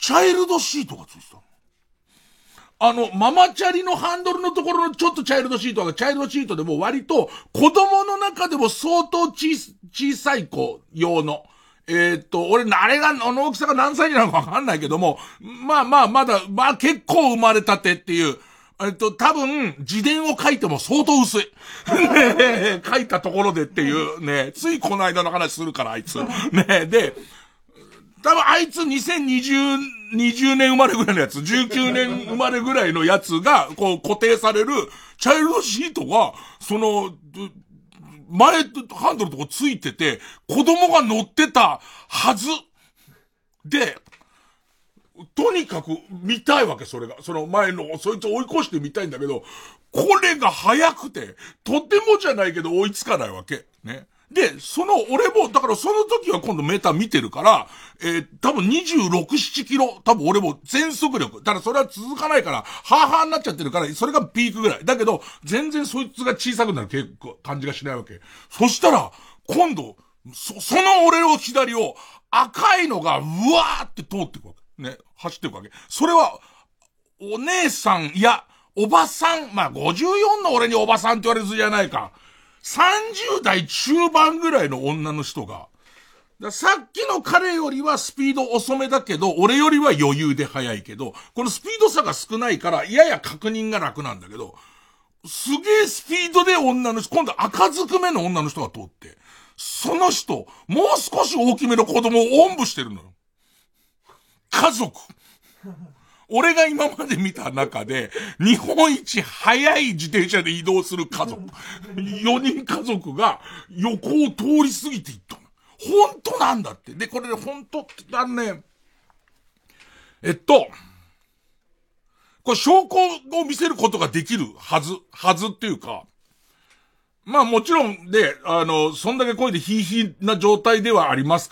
チャイルドシートがついてたの。ママチャリのハンドルのところのちょっとチャイルドシートが、チャイルドシートでも割と、子供の中でも相当小さい子用の、俺、あれが、大きさが何歳になるかわかんないけども、まだ、結構生まれたてっていう、多分、自伝を書いても相当薄い。ね、書いたところでっていう、ね、ついこの間の話するから、あいつ。ね、で、多分あいつ20年生まれぐらいのやつ、19年生まれぐらいのやつが、こう固定される、チャイルドシートが、その、前、ハンドルとこついてて、子供が乗ってたはず。で、とにかく見たいわけ、それが。その前の、そいつを追い越して見たいんだけど、これが速くて、とてもじゃないけど追いつかないわけ。ね。で、俺も、だからその時は今度メーター見てるから、多分26、7キロ、多分俺も全速力。だからそれは続かないから、ハーハーになっちゃってるから、それがピークぐらい。だけど、全然そいつが小さくなる感じがしないわけ。そしたら、今度、その俺を左を、赤いのが、うわーって通っていくわけ。ね、走っていくわけ。それは、お姉さんや、おばさん、まあ、54の俺におばさんって言われるじゃないか。30代中盤ぐらいの女の人が、さっきの彼よりはスピード遅めだけど、俺よりは余裕で速いけど、このスピード差が少ないから、やや確認が楽なんだけど、すげえスピードで女の人、今度赤ずくめの女の人が通って、その人、もう少し大きめの子供をおんぶしてるのよ。家族。俺が今まで見た中で、日本一速い自転車で移動する家族。4人家族が横を通り過ぎていったの。本当なんだって。で、これで本当だね。これ証拠を見せることができるはずっていうか、まあもちろんで、そんだけ声でヒーヒーな状態ではあります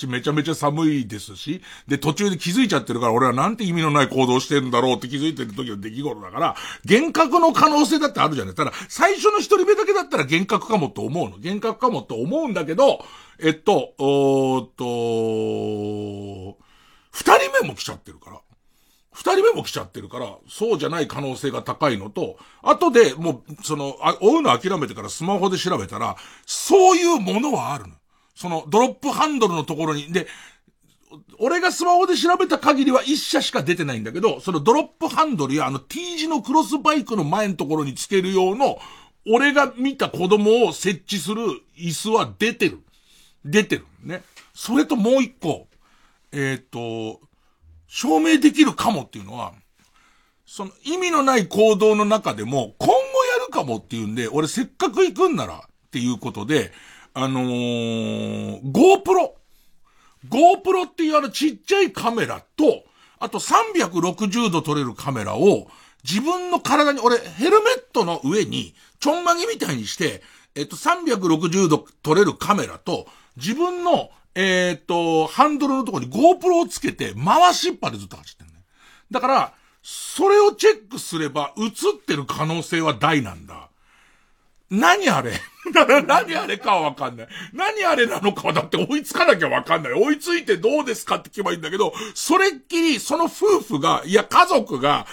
し、めちゃめちゃ寒いですし、で途中で気づいちゃってるから、俺はなんて意味のない行動してるんだろうって気づいてる時の出来事だから、幻覚の可能性だってあるじゃない。ただ、最初の一人目だけだったら幻覚かもと思うの。幻覚かもと思うんだけど、二人目も来ちゃってるから、そうじゃない可能性が高いのと、後でもう、追うの諦めてからスマホで調べたら、そういうものはあるの。その、ドロップハンドルのところに、で、俺がスマホで調べた限りは一社しか出てないんだけど、そのドロップハンドルやT 字のクロスバイクの前のところにつける用の、俺が見た子供を設置する椅子は出てる。ね。それともう一個、証明できるかもっていうのは、その意味のない行動の中でも今後やるかもっていうんで、俺せっかく行くんならっていうことで、GoPro っていうちっちゃいカメラと、あと360度撮れるカメラを自分の体に、俺ヘルメットの上にちょんまげみたいにして、360度撮れるカメラと、自分のハンドルのところに GoPro をつけて、回しっぱでずっと走ってるね。だから、それをチェックすれば、映ってる可能性は大なんだ。何あれ何あれかはわかんない。何あれなのかはだって追いつかなきゃわかんない。追いついてどうですかって聞けばいいんだけど、それっきり、その夫婦が、いや家族が、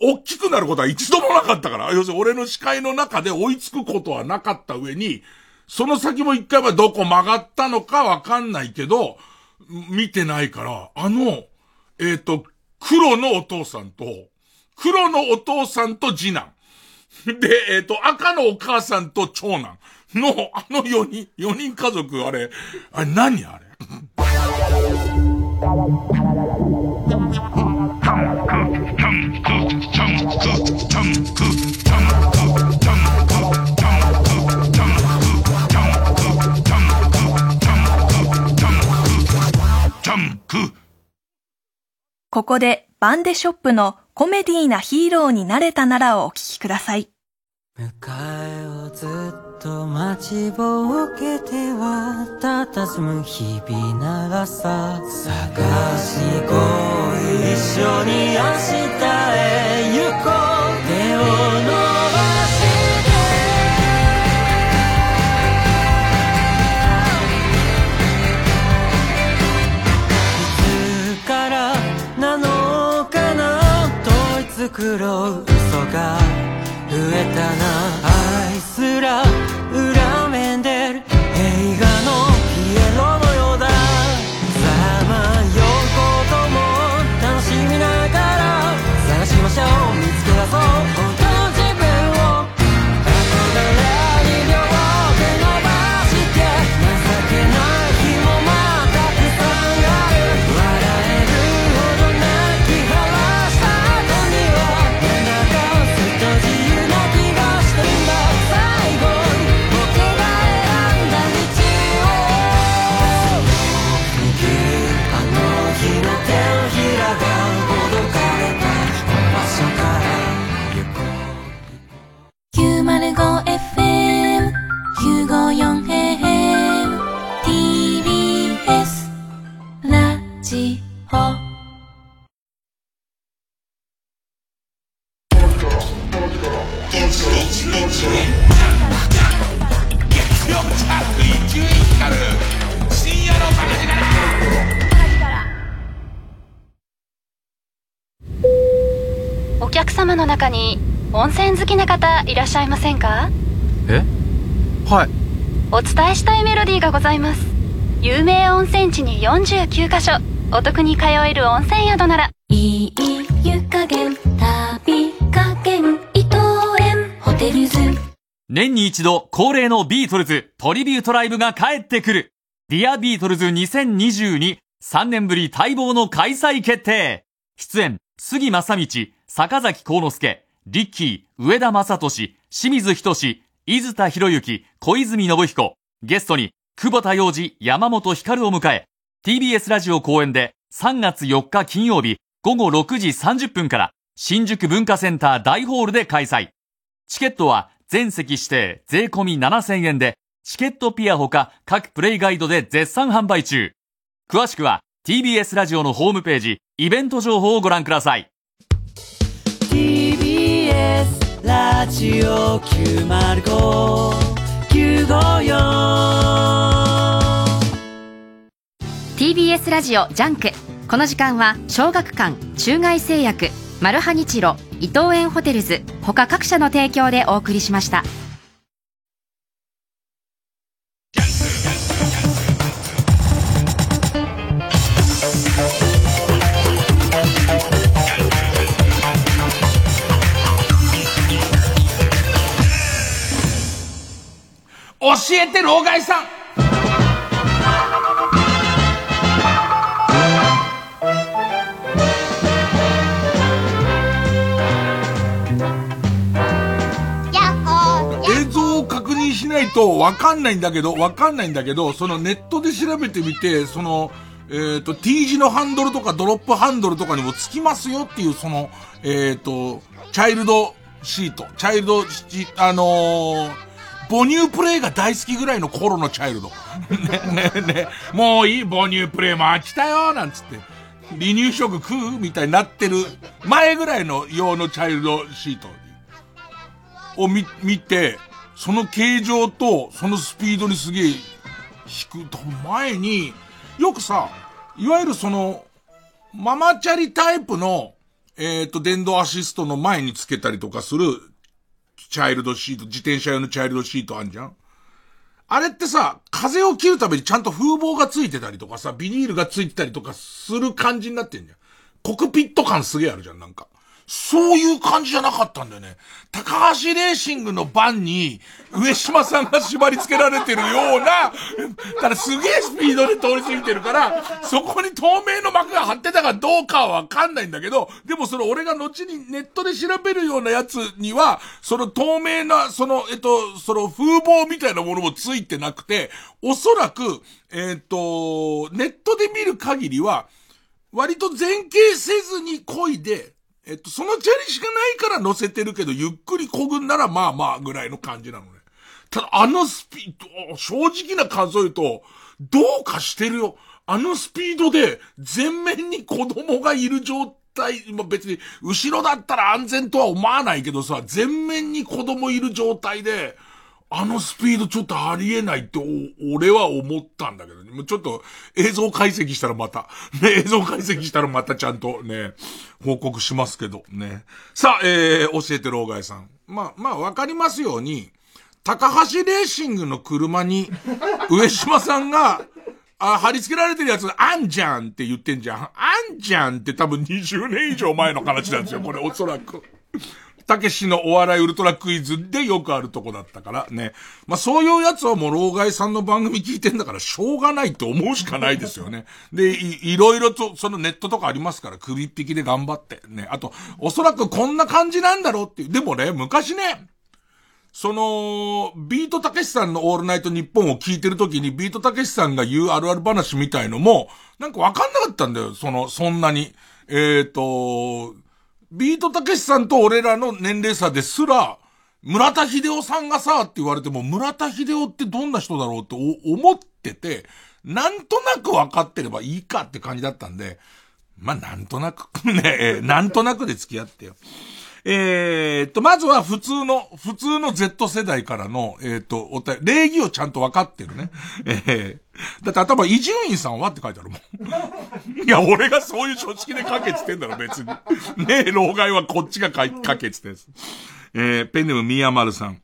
大きくなることは一度もなかったから。要するに俺の視界の中で追いつくことはなかった上に、その先も一回はどこ曲がったのかわかんないけど、見てないから、黒のお父さんと次男。で、赤のお母さんと長男の、4人家族、あれ何あれここでバンデショップのコメディーなヒーローになれたならをお聴きください。迎えをずっと待ちぼうけては佇む日々ならさ、探しに来い、一緒に明日へ行こう、手を伸ばして黒嘘が増えたな、愛すら裏面でる、映画のピエロのようだ、さまようことも楽しみながら探しましょう、見つけ出そう本当の自分を、憧れに両手伸ばして情けない日もまたくさんある、笑えるほど泣き話したお客様の中に温泉好きな方いらっしゃいませんか？え？はい。お伝えしたいメロディーがございます。有名温泉地に49カ所お得に通える温泉宿なら、いい湯加減、旅加減、伊藤園ホテルズ。年に一度恒例のビートルズトリビュートライブが帰ってくる。ディアビートルズ2022、 3年ぶり待望の開催決定。出演杉正道、坂崎幸之助、リッキー、上田正俊、清水仁、伊豆田博之、小泉信彦。ゲストに久保田洋二、山本光を迎え、 TBS ラジオ公演で3月4日金曜日午後6時30分から新宿文化センター大ホールで開催。チケットは全席指定税込み7000円で、チケットピアほか各プレイガイドで絶賛販売中。詳しくは TBS ラジオのホームページ、イベント情報をご覧ください。 TBS ラジオ 905-954 TBS ラジオジャンク。この時間は小学館、中外製薬、マルハニチロ、伊藤園ホテルズ他各社の提供でお送りしました。教えて老害さん。映像を確認しないとわかんないんだけど、そのネットで調べてみて、そのT 字のハンドルとかドロップハンドルとかにもつきますよっていう、そのチャイルドシート、母乳プレイが大好きぐらいの頃のチャイルドね、もういい母乳プレイも飽きたよなんつって離乳食食うみたいになってる前ぐらいの用のチャイルドシートを見て、その形状とそのスピードにすげえ引くと前によくさ、いわゆるそのママチャリタイプの電動アシストの前につけたりとかするチャイルドシート、自転車用のチャイルドシートあんじゃん。あれってさ、風を切るためにちゃんと風防がついてたりとかさ、ビニールがついてたりとかする感じになってんじゃん。コクピット感すげえあるじゃん、なんか。そういう感じじゃなかったんだよね。高橋レーシングのバンに上島さんが縛り付けられてるような、ただすげえスピードで通り過ぎてるから、そこに透明の膜が張ってたかどうかはわかんないんだけど、でもその俺が後にネットで調べるようなやつには、その透明な、その風防みたいなものもついてなくて、おそらく、ネットで見る限りは、割と前傾せずに漕いで、そのチャリしかないから乗せてるけど、ゆっくり漕ぐんならまあまあぐらいの感じなのね。ただあのスピード、正直な感想言うと、どうかしてるよ。あのスピードで前面に子供がいる状態、まあ、別に後ろだったら安全とは思わないけどさ、前面に子供いる状態で、あのスピードちょっとありえないって俺は思ったんだけどね。もうちょっと映像解析したらまた。ね、映像解析したらまたちゃんとね、報告しますけどね。さあ、教えて老害さん。まあ、わかりますように、高橋レーシングの車に、上島さんが、貼り付けられてるやつ、あんじゃんって言ってんじゃん。あんじゃんって多分20年以上前の話なんですよ、これおそらく。たけしのお笑いウルトラクイズでよくあるとこだったからね。まあ、そういうやつはもう老害さんの番組聞いてんだからしょうがないと思うしかないですよね。で、いろいろとそのネットとかありますから、首一匹で頑張ってね。あと、おそらくこんな感じなんだろうっていう。でもね、昔ね、そのビートたけしさんのオールナイトニッポンを聞いてるときに、ビートたけしさんが言うあるある話みたいのもなんかわかんなかったんだよ。そんなにビートたけしさんと俺らの年齢差ですら、村田秀夫さんがさって言われても、村田秀夫ってどんな人だろうって思ってて、なんとなく分かってればいいかって感じだったんで、まあなんとなくね、なんとなくで付き合ってよ。まずは普通の Z 世代からのお便り、礼儀をちゃんと分かってるね。だって頭、伊集院さんはって書いてあるもん。いや、俺がそういう書式で書けつってんだろ、別に。ねえ、老害はこっちが書けつってんです。ペンネーム宮丸さん。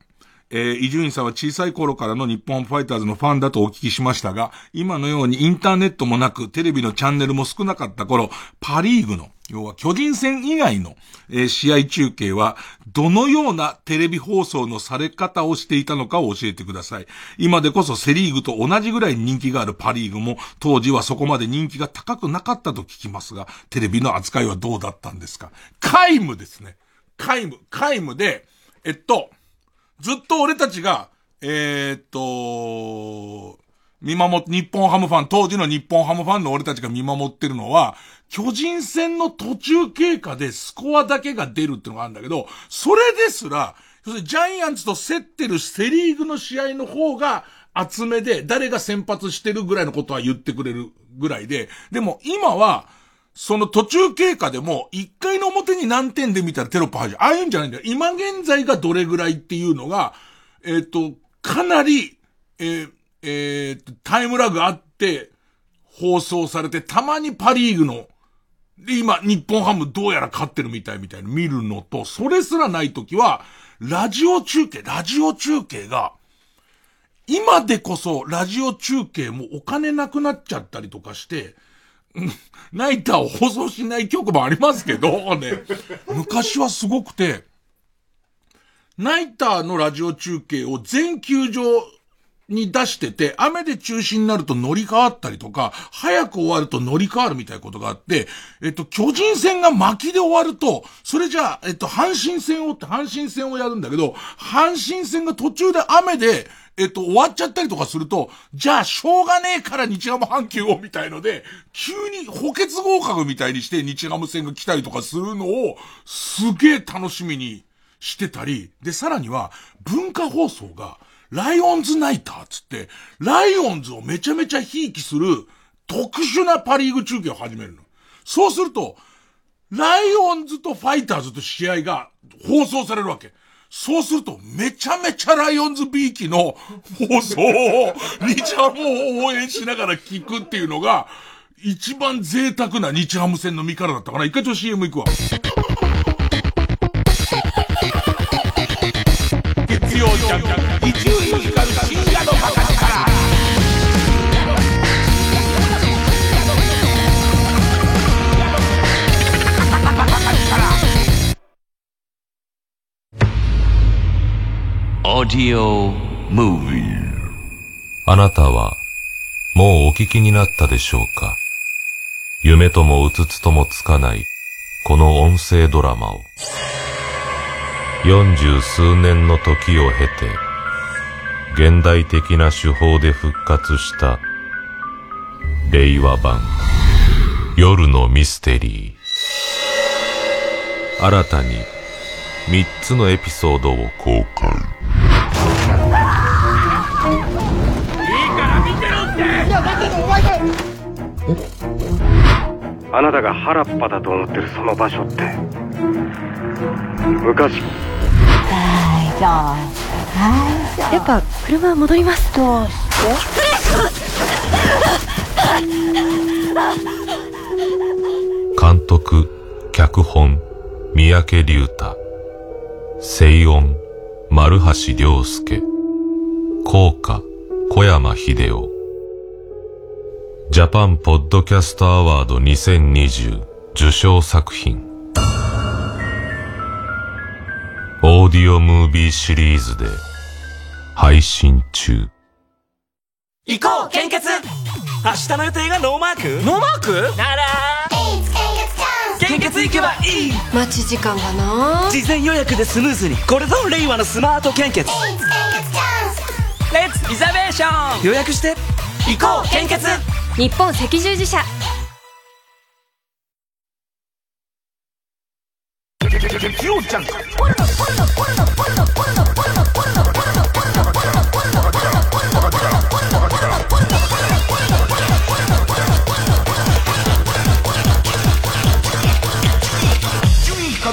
伊集院さんは小さい頃からの日本ファイターズのファンだとお聞きしましたが、今のようにインターネットもなく、テレビのチャンネルも少なかった頃、パリーグの、要は巨人戦以外の、試合中継は、どのようなテレビ放送のされ方をしていたのかを教えてください。今でこそセリーグと同じぐらい人気があるパリーグも、当時はそこまで人気が高くなかったと聞きますが、テレビの扱いはどうだったんですか？皆無ですね。皆無で、ずっと俺たちが、日本ハムファン、当時の日本ハムファンの俺たちが見守ってるのは、巨人戦の途中経過でスコアだけが出るってのがあるんだけど、それですら、要するにジャイアンツと競ってるセリーグの試合の方が厚めで、誰が先発してるぐらいのことは言ってくれるぐらいで、でも今は、その途中経過でも、1回の表に何点で見たらテロップ入る。ああいうんじゃないんだよ。今現在がどれぐらいっていうのが、かなり、タイムラグあって、放送されて、たまにパリーグの、で、今、日本ハムどうやら勝ってるみたいに見るのと、それすらないときは、ラジオ中継が、今でこそ、ラジオ中継もお金なくなっちゃったりとかして、ナイターを放送しない局もありますけど、ね、昔はすごくて、ナイターのラジオ中継を全球場に出してて、雨で中止になると乗り換わったりとか、早く終わると乗り換わるみたいなことがあって、巨人戦が巻きで終わると、それじゃあ、阪神戦をやるんだけど、阪神戦が途中で雨で、終わっちゃったりとかすると、じゃあ、しょうがねえから日ハム阪急をみたいので、急に補欠合格みたいにして日ハム戦が来たりとかするのを、すげえ楽しみにしてたり、で、さらには、文化放送が、ライオンズナイターつって、ライオンズをめちゃめちゃひいきする特殊なパリーグ中継を始めるの。そうすると、ライオンズとファイターズと試合が放送されるわけ。そうすると、めちゃめちゃライオンズビーキの放送を、日ハムを応援しながら聞くっていうのが、一番贅沢な日ハム戦の見方だったかな。一回ちょっと CM 行くわ。月曜ジャンジャン一流ミュージカル深夜のバカ力。Audio Movie。あなたはもうお聞きになったでしょうか。夢ともうつつともつかないこの音声ドラマを40数年の時を経て。現代的な手法で復活した令和版夜のミステリー、新たに3つのエピソードを公開。いいから見てろって。いや待って、お前だ。あなたが原っぱだと思ってるその場所って昔。大丈夫やっぱ車は戻りますと。どうして監督脚本三宅龍太、声音丸橋亮介、効果小山秀夫。ジャパンポッドキャストアワード2020受賞作品、オーディオムービーシリーズで配信中。行こう献血。明日の予定がノーマーク。ノーマークなら献血行けばいい。待ち時間がな。事前予約でスムーズに。これぞ令和のスマート献血。レッツリザベーション。予約して行こう献血。日本赤十字社。月曜ジャンク。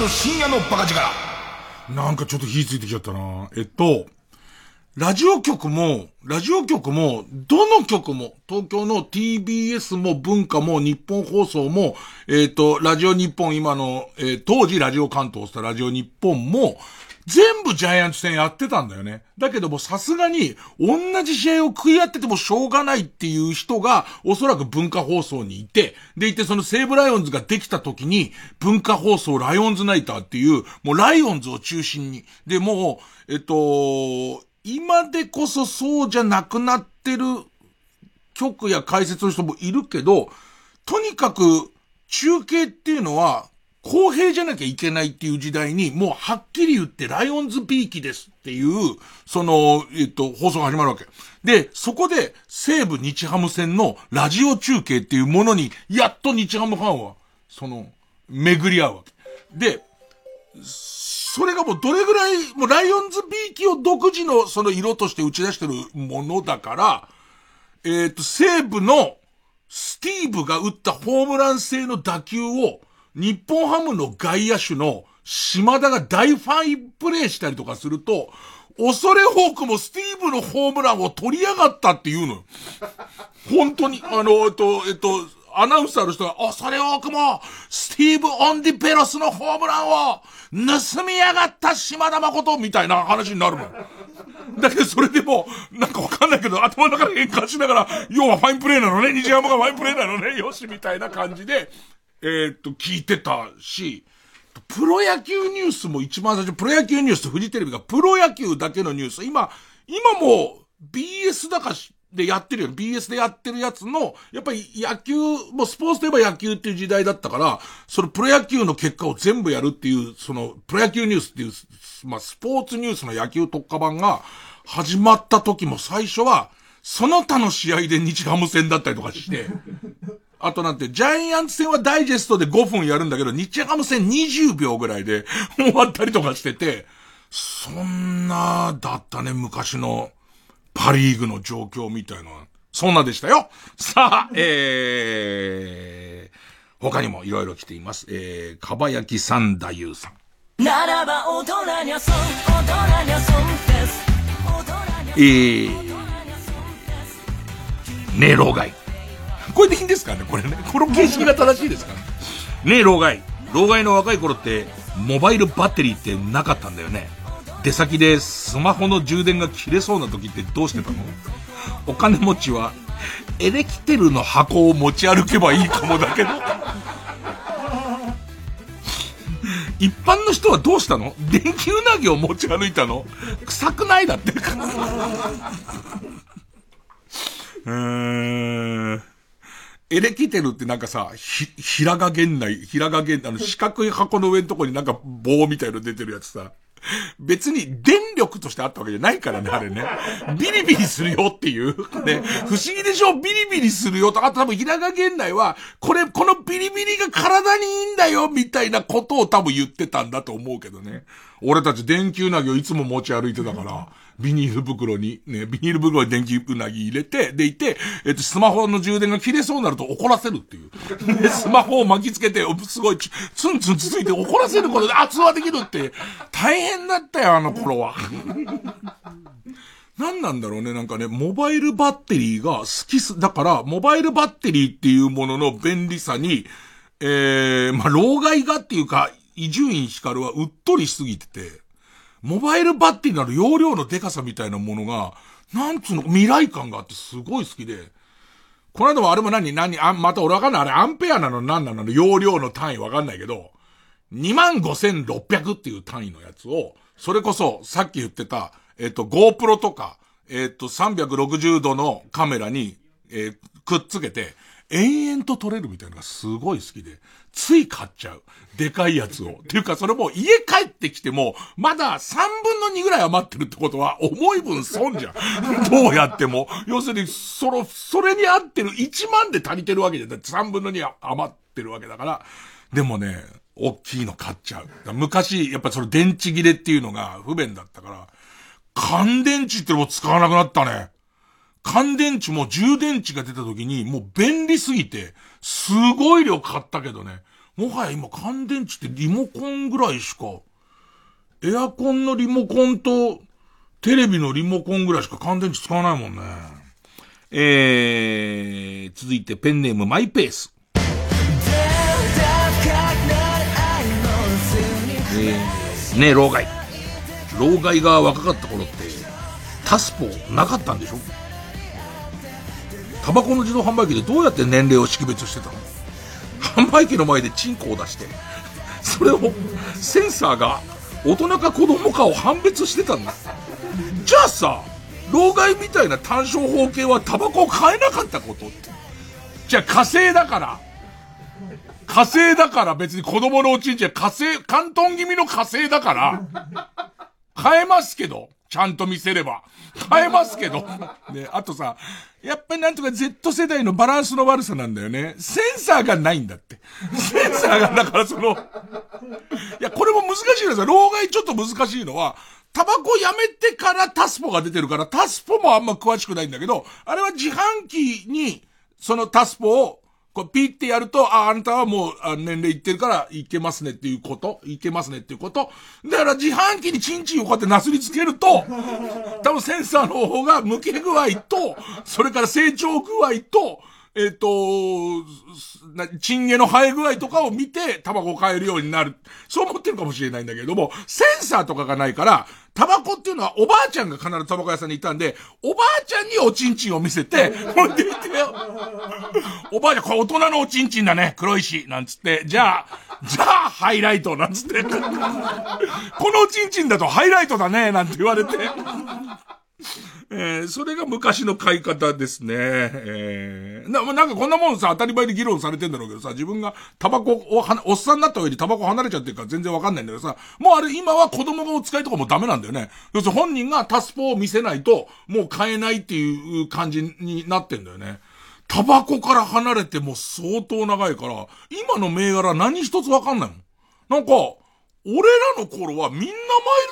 深夜のバカ力。なんかちょっと火ついてきちゃったな。ラジオ局も、どの局も、東京の TBS も文化も日本放送も、ラジオ日本今の、当時ラジオ関東したラジオ日本も、全部ジャイアンツ戦やってたんだよね。だけどもさすがに、同じ試合を食い合っててもしょうがないっていう人が、おそらく文化放送にいて、でいてその西武ライオンズができた時に、文化放送ライオンズナイターっていう、もうライオンズを中心に、でもう、今でこそそうじゃなくなってる局や解説の人もいるけど、とにかく中継っていうのは、公平じゃなきゃいけないっていう時代に、もうはっきり言ってライオンズピーキですっていう、その、放送が始まるわけ。で、そこで西武日ハム戦のラジオ中継っていうものに、やっと日ハムファンは、巡り合うわけ。で、それがもうどれぐらい、もうライオンズピーキを独自のその色として打ち出してるものだから、西武のスティーブが打ったホームラン性の打球を、日本ハムの外野手の島田が大ファインプレーしたりとかすると、恐れ多くもスティーブのホームランを取りやがったっていうのよ。本当に、アナウンサーの人が、恐れ多くもスティーブ・オンディ・ベロスのホームランを盗みやがった島田誠みたいな話になるもん。だけどそれでも、なんかわかんないけど、頭の中で変換しながら、要はファインプレーなのね、日ハムがファインプレーなのね、よし、みたいな感じで、聞いてたし、プロ野球ニュースも一番最初、プロ野球ニュース、フジテレビがプロ野球だけのニュース、今も BS だかでやってるよ。BS でやってるやつの、やっぱり野球、もうスポーツといえば野球っていう時代だったから、そのプロ野球の結果を全部やるっていう、そのプロ野球ニュースっていう、まあスポーツニュースの野球特化版が始まった時も最初は、その他の試合で日ハム戦だったりとかして、あとなんて、ジャイアンツ戦はダイジェストで5分やるんだけど、日ハム戦20秒ぐらいで終わったりとかしてて、そんな、だったね、昔のパリーグの状況みたいな。そんなでしたよ。さあ、他にもいろいろ来ています。かばやきさん、だゆうさん。ならば、大人にゃそん、大人にゃそんです。ねえ、老害。これでいいんですかね、これね。この形式が正しいですかね。ねえ、老害。老害の若い頃って、モバイルバッテリーってなかったんだよね。出先でスマホの充電が切れそうな時ってどうしてたの？お金持ちは、エレキテルの箱を持ち歩けばいいかもだけど。一般の人はどうしたの？電気うなぎを持ち歩いたの？臭くないだって。エレキテルってなんかさ、平賀源内、四角い箱の上のとこになんか棒みたいの出てるやつさ。別に電力としてあったわけじゃないからね、あれね。ビリビリするよっていう。ね。不思議でしょ？ビリビリするよと。あと多分平賀源内は、このビリビリが体にいいんだよ、みたいなことを多分言ってたんだと思うけどね。俺たち電球投げをいつも持ち歩いてたから、ビニール袋に電気うなぎ入れて、でいて、スマホの充電が切れそうになると怒らせるっていう。で、スマホを巻きつけて、すごい、ツンツンつついて怒らせることで圧はできるって、大変だったよ、あの頃は。何なんだろうね、なんかね、モバイルバッテリーがだから、モバイルバッテリーっていうものの便利さに、まあ、老害がっていうか、伊集院光はうっとりしすぎてて、モバイルバッテリーなど容量のデカさみたいなものが、なんつうの、未来感があってすごい好きで、この間もあれもまた俺わかんない、あれアンペアなの何なの、容量の単位わかんないけど、25,600 っていう単位のやつを、それこそさっき言ってた、GoPro とか、360度のカメラに、くっつけて、延々と撮れるみたいなのがすごい好きで、つい買っちゃう。でかいやつを。っていうか、それも家帰ってきても、まだ2/3ぐらい余ってるってことは、重い分損じゃん。どうやっても。要するに、それに合ってる1万で足りてるわけじゃん。だって2/3余ってるわけだから。でもね、大きいの買っちゃう。昔、やっぱりその電池切れっていうのが不便だったから、乾電池ってもう使わなくなったね。乾電池も充電池が出た時にもう便利すぎてすごい量買ったけどね。もはや今乾電池ってリモコンぐらいしか、エアコンのリモコンとテレビのリモコンぐらいしか乾電池使わないもんね。続いてペンネームマイペース。ねえ、老害が若かった頃ってタスポなかったんでしょ？タバコの自動販売機でどうやって年齢を識別してたの？販売機の前でチンコを出して、それをセンサーが大人か子供かを判別してたの？じゃあさ、老害みたいな単焦法系はタバコを買えなかったことって。じゃあ火星だから、火星だから別に子供のうちんちは火星、関東気味の火星だから、変えますけど、ちゃんと見せれば。変えますけど。で、あとさ、やっぱりなんとか Z 世代のバランスの悪さなんだよね。センサーがないんだって。センサーが、だからその、いや、これも難しいですよ。老害ちょっと難しいのは、タバコやめてからタスポが出てるから、タスポもあんま詳しくないんだけど、あれは自販機に、そのタスポを、こうピーってやると、あなたはもう年齢いってるから、いけますねっていうこと。いけますねっていうこと。だから自販機にチンチンをこうやってなすりつけると、多分センサーの方が向け具合と、それから成長具合と、チンゲの生え具合とかを見て、タバコを買えるようになる。そう思ってるかもしれないんだけれども、センサーとかがないから、タバコっていうのはおばあちゃんが必ずタバコ屋さんにいたんで、おばあちゃんにおちんちんを見せて、ほんで言ってよ。おばあちゃん、これ大人のおちんちんだね。黒いし。なんつって。じゃあ、ハイライト。なんつって。このおちんちんだとハイライトだね。なんて言われて。それが昔の買い方ですね。なんかこんなもんさ、当たり前で議論されてんだろうけどさ、自分がタバコをおっさんになった上にタバコ離れちゃってるから全然わかんないんだけどさ、もうあれ今は子供がお使いとかもダメなんだよね。要するに本人がタスポを見せないと、もう買えないっていう感じになってんだよね。タバコから離れても相当長いから、今の銘柄何一つわかんないもん。なんか、俺らの頃はみんなマイル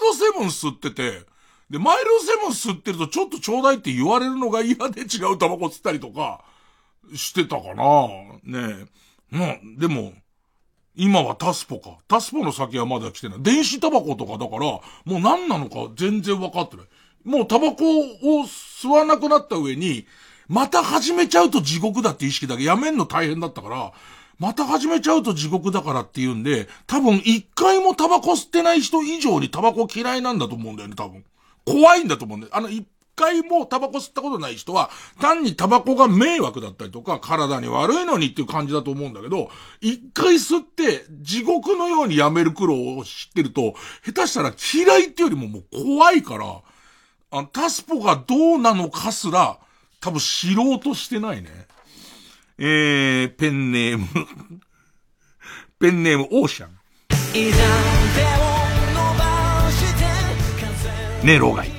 ドセブン吸ってて、で、マイルドセブン吸ってるとちょっとちょうだいって言われるのが嫌で違うタバコ吸ったりとかしてたかな。ねえ。でも、今はタスポか。タスポの先はまだ来てない。電子タバコとかだから、もう何なのか全然わかってない。もうタバコを吸わなくなった上に、また始めちゃうと地獄だって意識だけやめんの大変だったから、また始めちゃうと地獄だからっていうんで、多分一回もタバコ吸ってない人以上にタバコ嫌いなんだと思うんだよね、多分。怖いんだと思うんだよ。一回もタバコ吸ったことない人は、単にタバコが迷惑だったりとか、体に悪いのにっていう感じだと思うんだけど、一回吸って、地獄のようにやめる苦労を知ってると、下手したら嫌いってよりももう怖いから、タスポがどうなのかすら、多分知ろうとしてないね。ペンネーム。ペンネーム、オーシャン。いいじゃんねえ老害、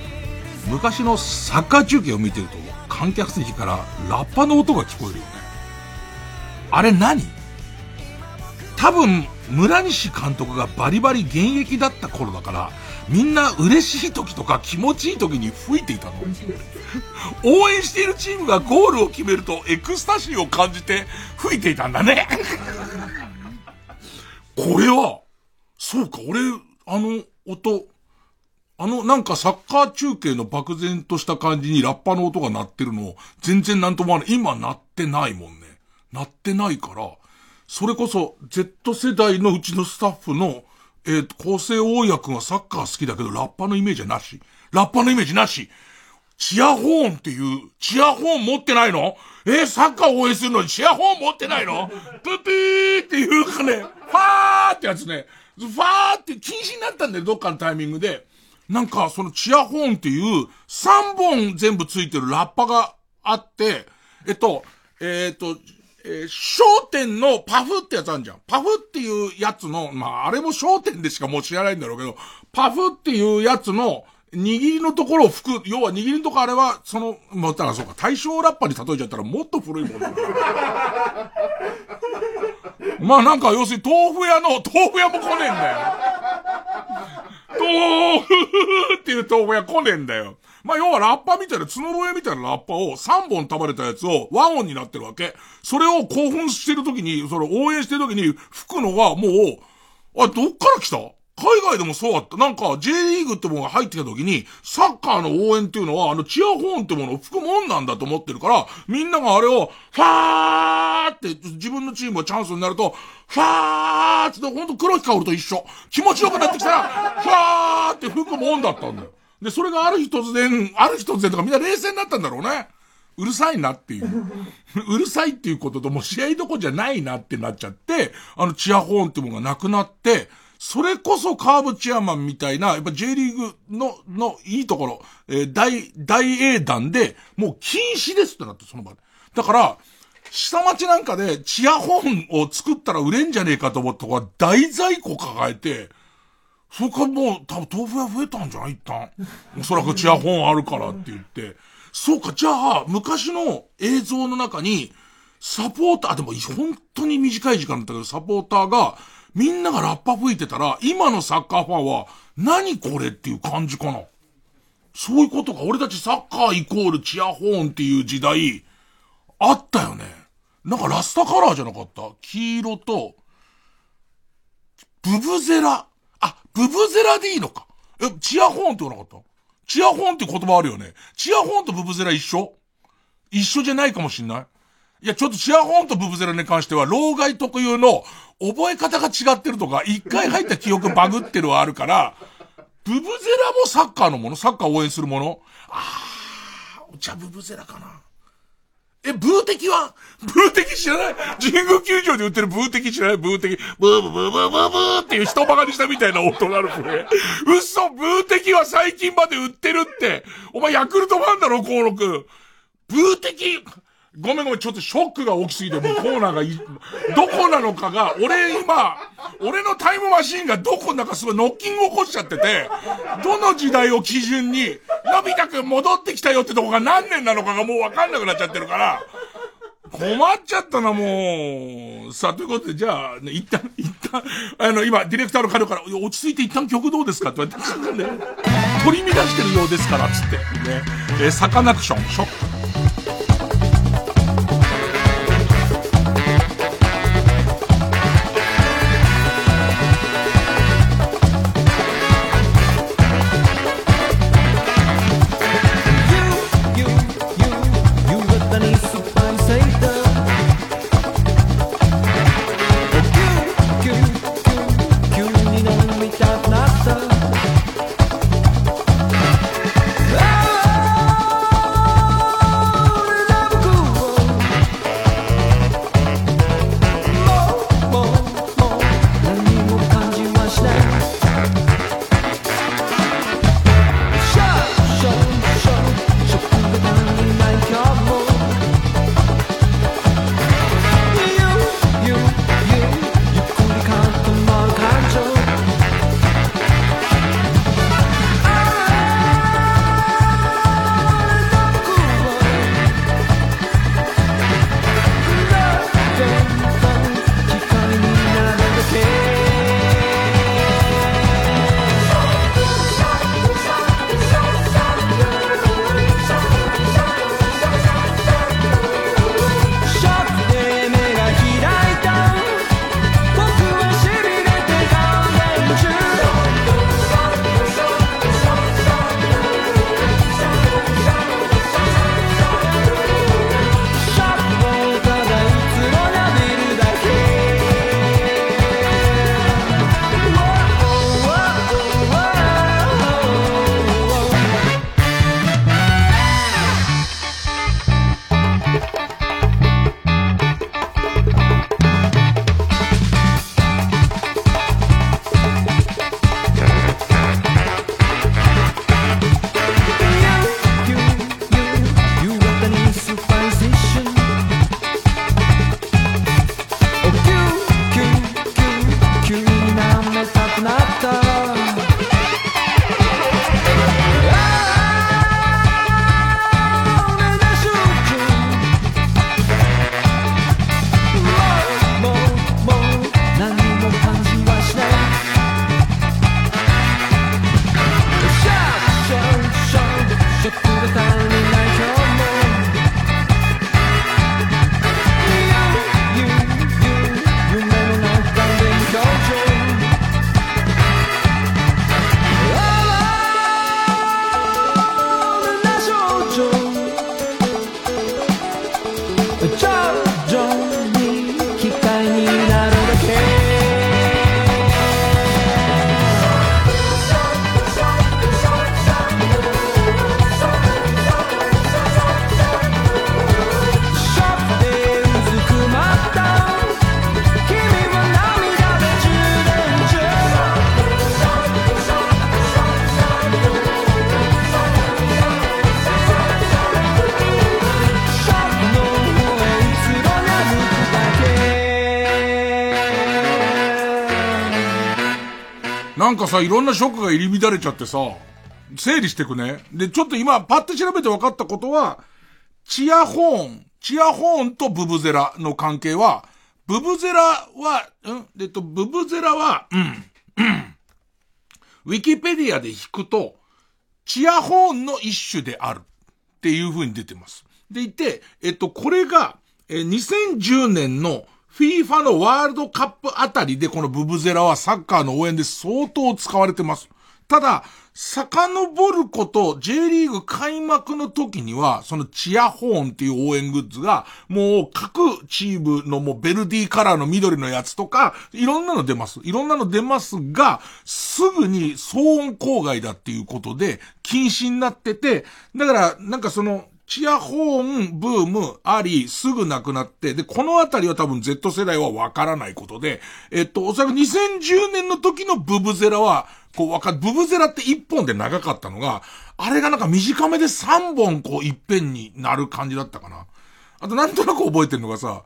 昔のサッカー中継を見てると観客席からラッパの音が聞こえるよね。あれ何？多分村西監督がバリバリ現役だった頃だからみんな嬉しい時とか気持ちいい時に吹いていたの。応援しているチームがゴールを決めるとエクスタシーを感じて吹いていたんだね。これはそうか、俺音なんかサッカー中継の漠然とした感じにラッパの音が鳴ってるのを全然なんとも思わない。今鳴ってないもんね。鳴ってないから、それこそ Z 世代のうちのスタッフの、構成大役がサッカー好きだけどラッパのイメージはなし。ラッパのイメージなし。チアホーンっていう、チアホーン持ってないの？サッカー応援するのにチアホーン持ってないの？プピーっていうかね、ファーってやつね。ファーって禁止になったんだよ、どっかのタイミングで。なんかそのチアホーンっていう3本全部ついてるラッパがあって、商店のパフってやつあるじゃん。パフっていうやつの、あれも商店でしかもう知らないんだろうけど、パフっていうやつの握りのところを吹く、要は握りのところあれは、だからそうか、大正ラッパに例えちゃったらもっと古いもんだから。なんか要するに豆腐屋も来ねえんだよ。豆腐っていう豆腐屋来ねえんだよ。要はラッパみたいな、角笛みたいなラッパを3本束ねたやつを和音になってるわけ。それを興奮してるときに、それ応援してるときに吹くのがもう、どっから来た？海外でもそうだった。なんか J リーグってものが入ってきた時に、サッカーの応援っていうのは、チアホーンってものを吹くもんなんだと思ってるから、みんながあれを、ファーって、自分のチームがチャンスになると、ファーって、ほんと黒木薫と一緒。気持ちよくなってきたら、ファーって吹くもんだったんだよ。で、それがある日突然とかみんな冷静になったんだろうね。うるさいなっていう。うるさいっていうことと、もう試合どこじゃないなってなっちゃって、チアホーンってものがなくなって、それこそカーブチアマンみたいな、やっぱ J リーグのいいところ、大英断で、もう禁止ですってなって、その場で。だから、下町なんかでチアホンを作ったら売れんじゃねえかと思った子は大在庫抱えて、それからもう多分豆腐屋増えたんじゃない一旦。おそらくチアホンあるからって言って。そうか、じゃあ昔の映像の中にサポーター、でも本当に短い時間だったけどサポーターがみんながラッパ吹いてたら、今のサッカーファンは何これっていう感じかな。そういうことか。俺たちサッカーイコールチアホーンっていう時代あったよね。なんかラスタカラーじゃなかった？黄色とブブゼラ。あ、ブブゼラでいいのか。チアホーンって言わなかった？チアホーンって言葉あるよね。チアホーンとブブゼラ一緒？一緒じゃないかもしんない。いや、ちょっとチアホーンとブブゼラに関しては、老害特有の覚え方が違ってるとか、一回入った記憶バグってるはあるから、ブブゼラもサッカーのもの？サッカー応援するもの？あー、じゃあブブゼラかな。ブーテキは？ブーテキ知らない？神宮球場で売ってるブーテキ知らない？ブーテキ。ブーブーブーブーブーブーっていう人馬鹿にしたみたいな音があるね。嘘、ブーテキは最近まで売ってるって。お前ヤクルトファンだろ、幸六。ブーテキ。ごめん、ちょっとショックが大きすぎて、もうコーナーがどこなのかが、俺のタイムマシーンがどこなんかすごいノッキング起こしちゃってて、どの時代を基準に、のび太くん戻ってきたよってとこが何年なのかがもうわかんなくなっちゃってるから、困っちゃったな、もう。さあ、ということで、じゃあ、ね、一旦、今、ディレクターの彼から、落ち着いて一旦曲どうですかって言われて、ね、取り乱してるようですから、つって、ね。サカナクション、ショック。なんかさ、いろんなショックが入り乱れちゃってさ、整理してくね。で、ちょっと今パッと調べて分かったことは、チアホーンとブブゼラの関係は、ブブゼラは、ウィキペディアで引くと、チアホーンの一種であるっていう風に出てます。でいて、これが、2010年の FIFA のワールドカップあたりで、このブブゼラはサッカーの応援で相当使われてます。ただ、遡ること、J リーグ開幕の時には、そのチアホーンっていう応援グッズが、もう各チームのもうベルディカラーの緑のやつとか、いろんなの出ますが、すぐに騒音郊外だっていうことで、禁止になってて、だから、なんかその、チアホーンブームあり、すぐなくなって、で、このあたりは多分 Z 世代はわからないことで、おそらく2010年の時のブブゼラは、ブブゼラって1本で長かったのが、あれがなんか短めで3本いっぺんになる感じだったかな。あとなんとなく覚えてるのがさ、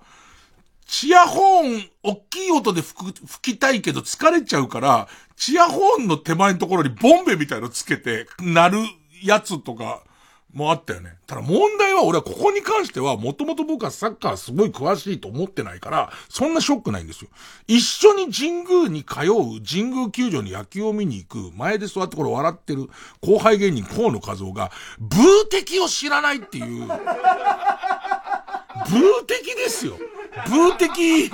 チアホーン、大きい音で吹きたいけど疲れちゃうから、チアホーンの手前のところにボンベみたいのつけて、鳴るやつとか、もあったよね。ただ問題は俺はここに関してはもともと僕はサッカーすごい詳しいと思ってないからそんなショックないんですよ。一緒に神宮に通う、神宮球場に野球を見に行く前で座ってこれ笑ってる後輩芸人河野和夫がブー敵を知らないっていうブー敵ですよ。ブー敵い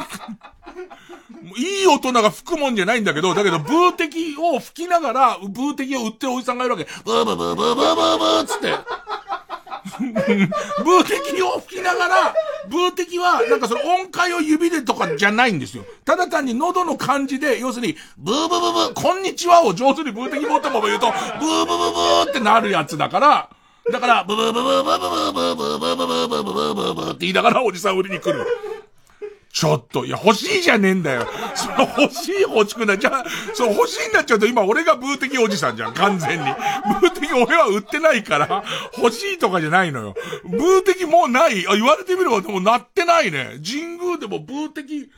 い大人が吹くもんじゃないんだけど、ブーテキを吹きながら、ブーテキを売ってるおじさんがいるわけ。ブーブーブーブーブーブーブーつって。ブーテキを吹きながら、ブーテキは、なんかその音階を指でとかじゃないんですよ。ただ単に喉の感じで、要するに、ブーブーブーブー、こんにちはを上手にブーテキ持ったまま言うと、ブーブーブーブーってなるやつだから、ブーブーブーブーブーブーブーブーブーブーブーブーって言いながらおじさん売りに来る。ちょっと、いや、欲しいじゃねえんだよ。その欲しくない。じゃあ、その欲しいになっちゃうと今俺がブー的おじさんじゃん、完全に。ブー的俺は売ってないから、欲しいとかじゃないのよ。ブー的もうない。あ、言われてみればでもなってないね。神宮でもブー的、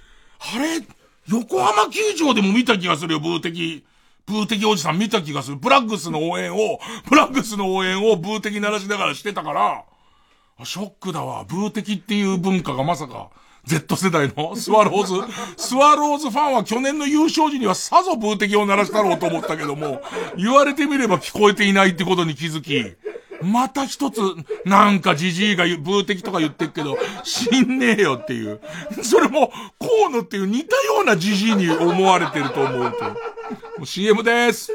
あれ、横浜球場でも見た気がするよ、ブー的。ブー的おじさん見た気がする。ブラッグスの応援をブー的鳴らしながらしてたから、あ、ショックだわ。ブー的っていう文化がまさか。Z 世代のスワローズファンは去年の優勝時にはさぞブー敵を鳴らしたろうと思ったけども、言われてみれば聞こえていないってことに気づき、また一つ、なんかジジイがブー敵とか言ってるけど、死んねえよっていう。それも、河野っていう似たようなジジイに思われてると思うと。もう CM です。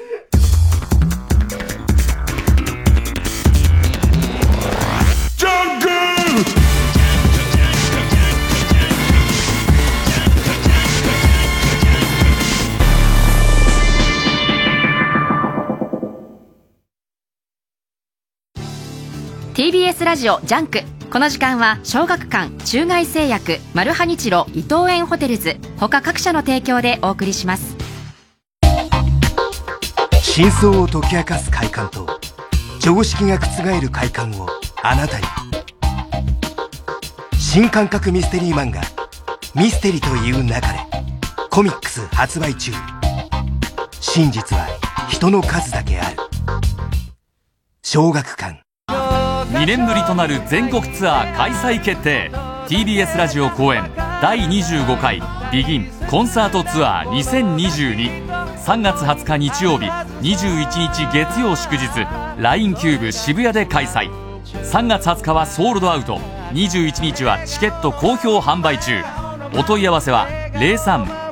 TBS ラジオジャンク。この時間は小学館、中外製薬、マルハニチロ、伊藤園ホテルズ他各社の提供でお送りします。真相を解き明かす快感と常識が覆る快感をあなたに。新感覚ミステリー漫画ミステリという流れコミックス発売中。真実は人の数だけある。小学館2年ぶりとなる全国ツアー開催決定。 TBS ラジオ公演第25回ビギンコンサートツアー20223 月20日日曜日、21日月曜祝日 LINE キューブ渋谷で開催。3月20日はソールドアウト、21日はチケット好評販売中。お問い合わせは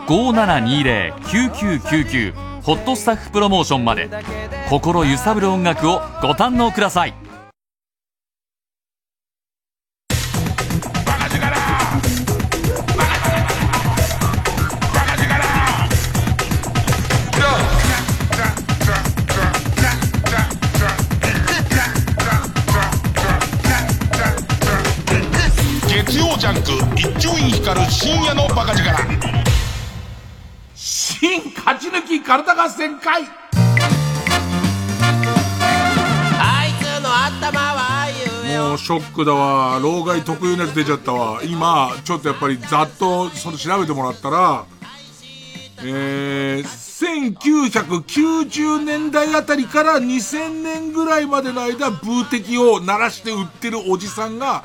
03-5720-9999 ホットスタッフプロモーションまで。心揺さぶる音楽をご堪能ください。ジャンク一丁院光る深夜のバカ力新勝ち抜き体合戦会。あいつの頭は夢を。もうショックだわ。老害特有のやつ出ちゃったわ。今ちょっとやっぱりざっとそれ調べてもらったら1990年代あたりから2000年ぐらいまでの間、ブーテキを鳴らして売ってるおじさんが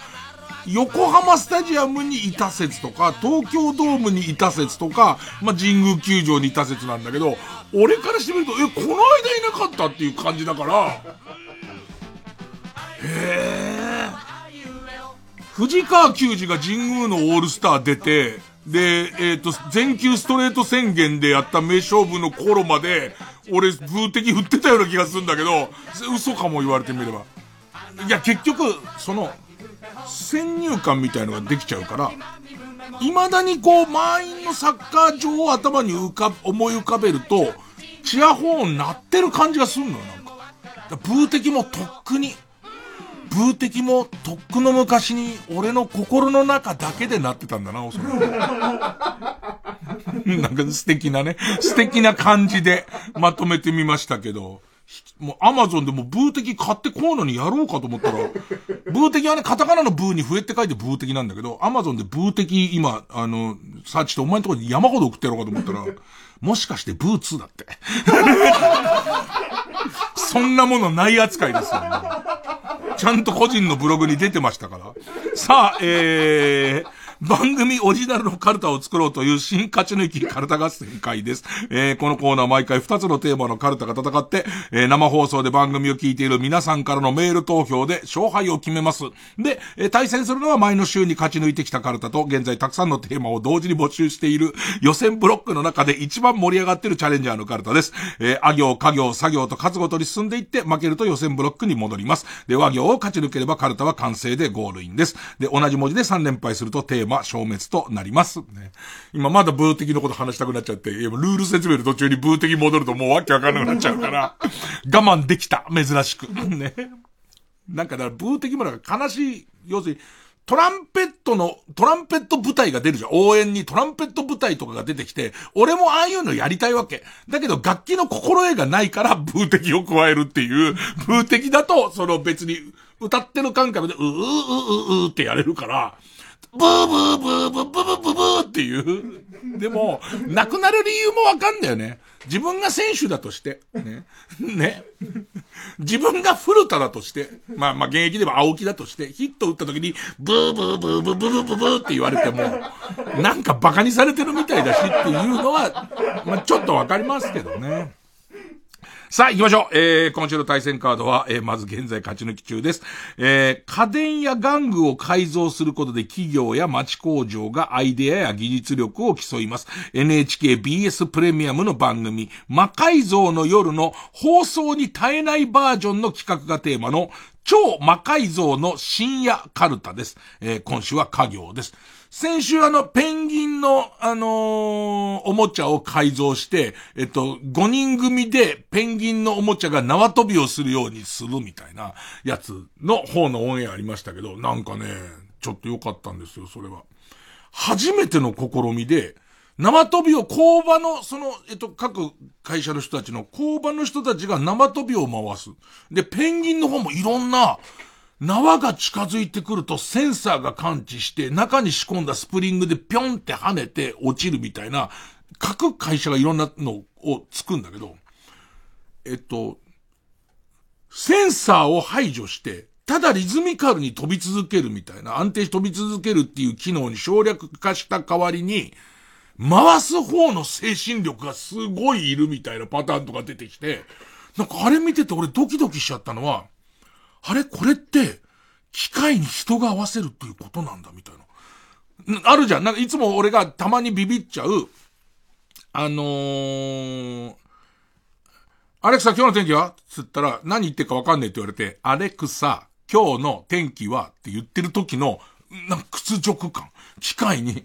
横浜スタジアムにいた説とか、東京ドームにいた説とか、まあ、神宮球場にいた説なんだけど、俺からしてみると、この間いなかったっていう感じだから、へー。藤川球児が神宮のオールスター出て、で、全球ストレート宣言でやった名勝負の頃まで、俺、ブーテキ振ってたような気がするんだけど、嘘かも言われてみれば。いや、結局、その、先入観みたいのができちゃうから、未だにこう、満員のサッカー場を頭に思い浮かべると、チアホーン鳴ってる感じがするのよ、なんか。だからブーテキもとっくに、ブーテキもとっくの昔に俺の心の中だけでなってたんだな、おそらく。なんか素敵なね、素敵な感じでまとめてみましたけど、もうアマゾンでもブーテキ買ってこうのにやろうかと思ったら、ブーテキはね、カタカナのブーに増えって書いてブーテキなんだけど、アマゾンでブーテキ今、サーチしてお前のところに山ほど送ってやろうかと思ったら、もしかしてブーツーだって。そんなものない扱いですよ、ね。ちゃんと個人のブログに出てましたから。さあ、番組オリジナルのカルタを作ろうという新勝ち抜きカルタ合戦会です。このコーナー毎回2つのテーマのカルタが戦って、生放送で番組を聞いている皆さんからのメール投票で勝敗を決めます。で、対戦するのは前の週に勝ち抜いてきたカルタと、現在たくさんのテーマを同時に募集している予選ブロックの中で一番盛り上がっているチャレンジャーのカルタです。あ行、か行、作業と数ごとに進んでいって負けると予選ブロックに戻ります。で、和行を勝ち抜ければカルタは完成でゴールインです。で、同じ文字で3連敗するとテーマ消滅となります、ね、今まだブーテキのこと話したくなっちゃって、ルール説明の途中にブーテキ戻るともうわけわかんなくなっちゃうから我慢できた、珍しくね。なんかだからブーテキもなんか悲しい、要するにトランペット部隊が出るじゃん。応援にトランペット部隊とかが出てきて、俺もああいうのやりたいわけ。だけど楽器の心得がないからブーテキを加えるっていう、ブーテキだとその別に歌ってる感覚でうーうーうーってやれるから、ブーブーブーブーブーブーブーっていう。でも、亡くなる理由もわかんだよね。自分が選手だとして。ね。ね。自分が古田だとして。まあ、現役では青木だとして、ヒット打った時に、ブーブーブーブーブーブーブーブーって言われても、なんか馬鹿にされてるみたいだしっていうのは、まあ、ちょっとわかりますけどね。さあ行きましょう。今週の対戦カードは、まず現在勝ち抜き中です。家電や玩具を改造することで企業や町工場がアイデアや技術力を競います。NHKBS プレミアムの番組、魔改造の夜の放送に耐えないバージョンの企画がテーマの超魔改造の深夜カルタです。今週は家業です。先週ペンギンの、おもちゃを改造して、5人組でペンギンのおもちゃが縄跳びをするようにするみたいなやつの方のオンエアありましたけど、なんかね、ちょっと良かったんですよ、それは。初めての試みで、生飛びを工場の、各会社の人たちの工場の人たちが生飛びを回す。で、ペンギンの方もいろんな、縄が近づいてくるとセンサーが感知して中に仕込んだスプリングでピョンって跳ねて落ちるみたいな、各会社がいろんなのをつくんだけど、センサーを排除して、ただリズミカルに飛び続けるみたいな、安定して飛び続けるっていう機能に省略化した代わりに、回す方の精神力がすごいいるみたいなパターンとか出てきて、なんかあれ見てて俺ドキドキしちゃったのは、あれこれって機械に人が合わせるっていうことなんだみたいな。あるじゃん。なんかいつも俺がたまにビビっちゃう。アレクサ今日の天気はつったら何言ってるかわかんねえって言われて、アレクサ今日の天気はって言ってる時のなんか屈辱感。機械に、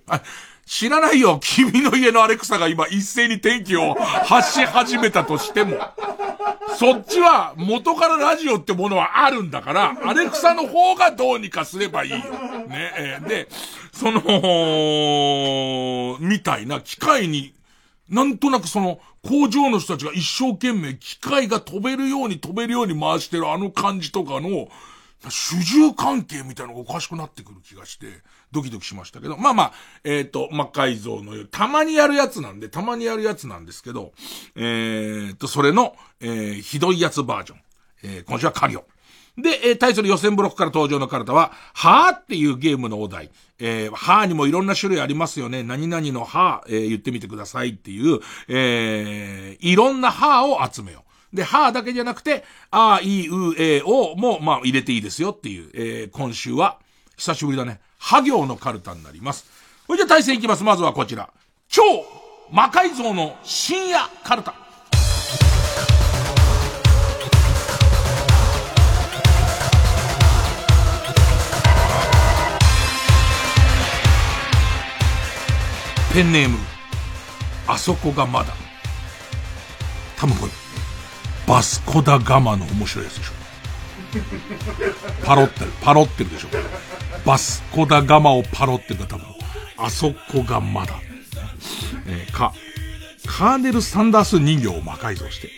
知らないよ君の家のアレクサが今一斉に天気を発し始めたとしても。そっちは元からラジオってものはあるんだから、アレクサの方がどうにかすればいいよ。ね。で、みたいな機械に、なんとなく工場の人たちが一生懸命機械が飛べるように回してるあの感じとかの、主従関係みたいなのがおかしくなってくる気がして、ドキドキしましたけど、まあまあ、魔改造のよう、たまにやるやつなんですけど、それの、ひどいやつバージョン。今週はカリオ。で、対する予選ブロックから登場のカルタは、はぁっていうゲームのお題。はぁにもいろんな種類ありますよね。何々のはぁ、言ってみてくださいっていう、いろんなはぁを集めよう。で、はぁだけじゃなくて、あ、い、う、え、をも、まあ、入れていいですよっていう、今週は、久しぶりだね。は行のカルタになります。それじゃ対戦いきます。まずはこちら。超魔改造の深夜カルタ。ペンネームあそこがまだ、多分これバスコダガマの面白いやつでしょ。パロってるでしょ。バスコダガマをパロってるから多分あそこがまだ、カーネルサンダース人形を魔改造して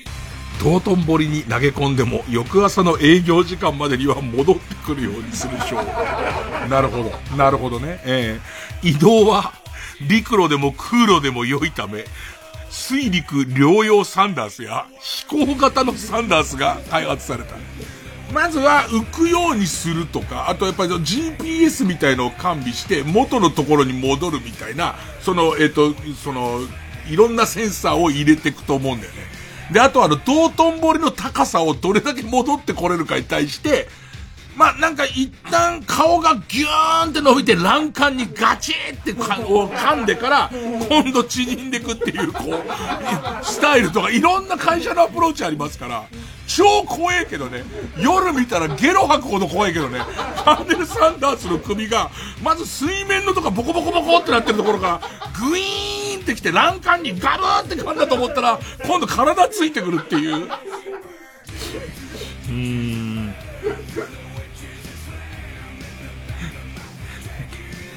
道頓堀に投げ込んでも翌朝の営業時間までには戻ってくるようにするでしょう。なるほどね、移動は陸路でも空路でも良いため、水陸両用サンダースや飛行型のサンダースが開発された。まずは浮くようにするとか、あとやっぱり GPS みたいのを完備して元のところに戻るみたいな、いろんなセンサーを入れていくと思うんだよね。で、あと道頓堀の高さをどれだけ戻ってこれるかに対して、まあ、なんか一旦顔がギューンって伸びて欄干にガチーって噛んでから今度縮んでくっていうこうスタイルとかいろんな会社のアプローチありますから、超怖えけどね。夜見たらゲロ吐くほど怖いけどね。カーネル・サンダースの首がまず水面のとかボコボコボコってなってるところからグイーンってきて欄干にガブーって噛んだと思ったら今度体ついてくるっていう。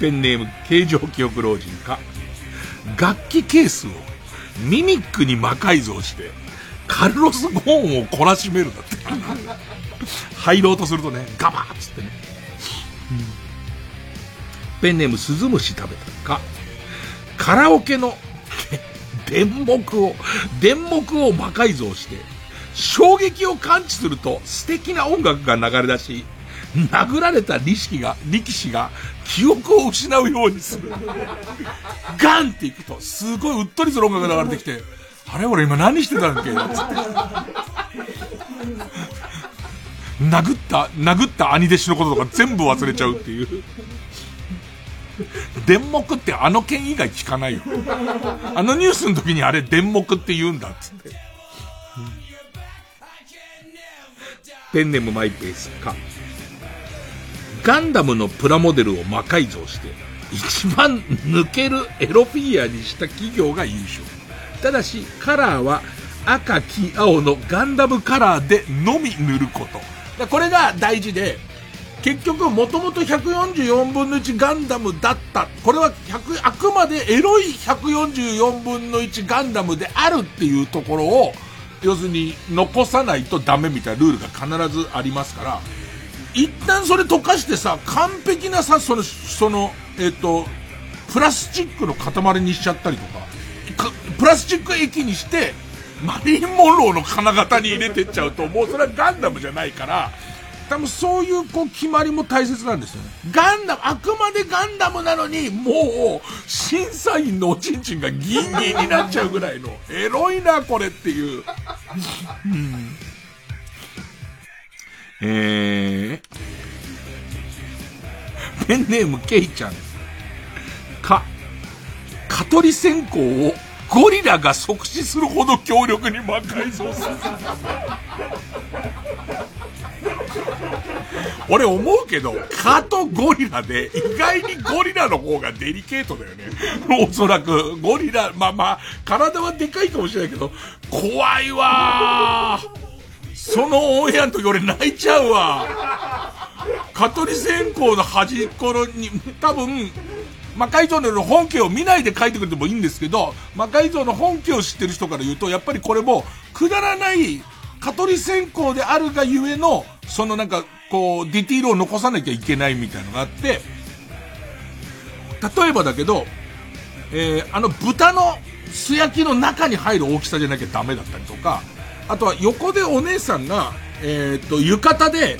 ペンネーム形状記憶老人か、楽器ケースをミミックに魔改造してカルロスゴーンを懲らしめるだって。入ろうとするとね、ガバーッつってね、ペンネームスズムシ食べたか、カラオケの電目を魔改造して衝撃を感知すると素敵な音楽が流れ出し、殴られた力士が記憶を失うようにする。ガンっていくとすごいうっとりする音楽が流れてきて、あれ俺今何してたんだっけっつって殴った兄弟子のこととか全部忘れちゃうっていう。電目ってあの件以外聞かないよ。あのニュースの時にあれ電目って言うんだっつって、ペンネームマイペースか、ガンダムのプラモデルを魔改造して一番抜けるエロフィギュアにした企業が優勝。ただしカラーは赤黄青のガンダムカラーでのみ塗ること。これが大事で、結局もともと144分の1ガンダムだった、これはあくまでエロい144分の1ガンダムであるっていうところを要するに残さないとダメみたいなルールが必ずありますから、一旦それ溶かしてさ、完璧なさ、プラスチックの塊にしちゃったりとか、プラスチック液にして、マリリン・モンローの金型に入れてっちゃうと、もうそれはガンダムじゃないから、多分そういうこう決まりも大切なんですよね。あくまでガンダムなのに、もう、審査員のおちんちんがギンギンになっちゃうぐらいの、エロいな、これっていう。ペンネームケイちゃんか、蚊取り線香をゴリラが即死するほど強力に魔改造する。俺思うけど、蚊とゴリラで意外にゴリラの方がデリケートだよね。おそらくゴリラ、まあ体はでかいかもしれないけど怖いわー。そのオンエアの時俺泣いちゃうわ。蚊取り線香の端っこに多分魔改造の本家を見ないで書いてくれてもいいんですけど、魔改造の本家を知ってる人から言うと、やっぱりこれもくだらない蚊取り線香であるがゆえのそのなんかこうディティールを残さなきゃいけないみたいなのがあって、例えばだけど、あの豚の素焼きの中に入る大きさじゃなきゃダメだったりとか、あとは横でお姉さんが、浴衣で、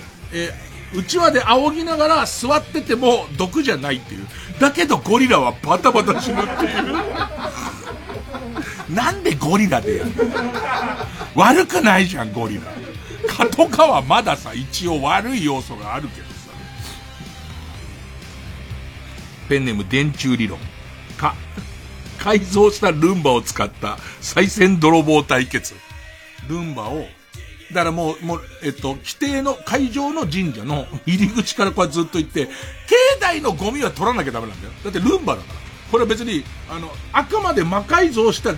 うちわで仰ぎながら座ってても毒じゃないっていう、だけどゴリラはバタバタ死ぬっていうなんでゴリラでやるの、悪くないじゃんゴリラ。蚊とかはまださ一応悪い要素があるけどさ。ペンネーム電柱理論か、改造したルンバを使った再選泥棒対決。ルンバをだからもう規定の会場の神社の入り口からこうずっと行って、境内のゴミは取らなきゃダメなんだよ。だってルンバだから。これは別にあくまで魔改造した ル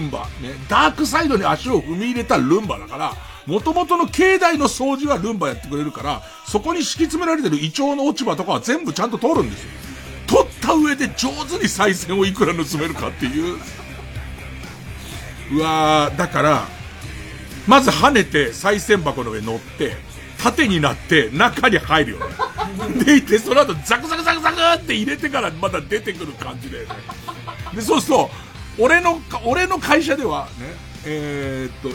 ンバ、ね、ダークサイドに足を踏み入れたルンバだから、元々の境内の掃除はルンバやってくれるから、そこに敷き詰められてるイチョウの落ち葉とかは全部ちゃんと通るんですよ。取った上で上手に再生をいくら盗めるかっていう。うわー、だからまず跳ねて賽銭箱の上乗って縦になって中に入るよね。でいてその後ザクザクザクザクって入れてからまた出てくる感じだよね。でそうすると俺の会社ではね、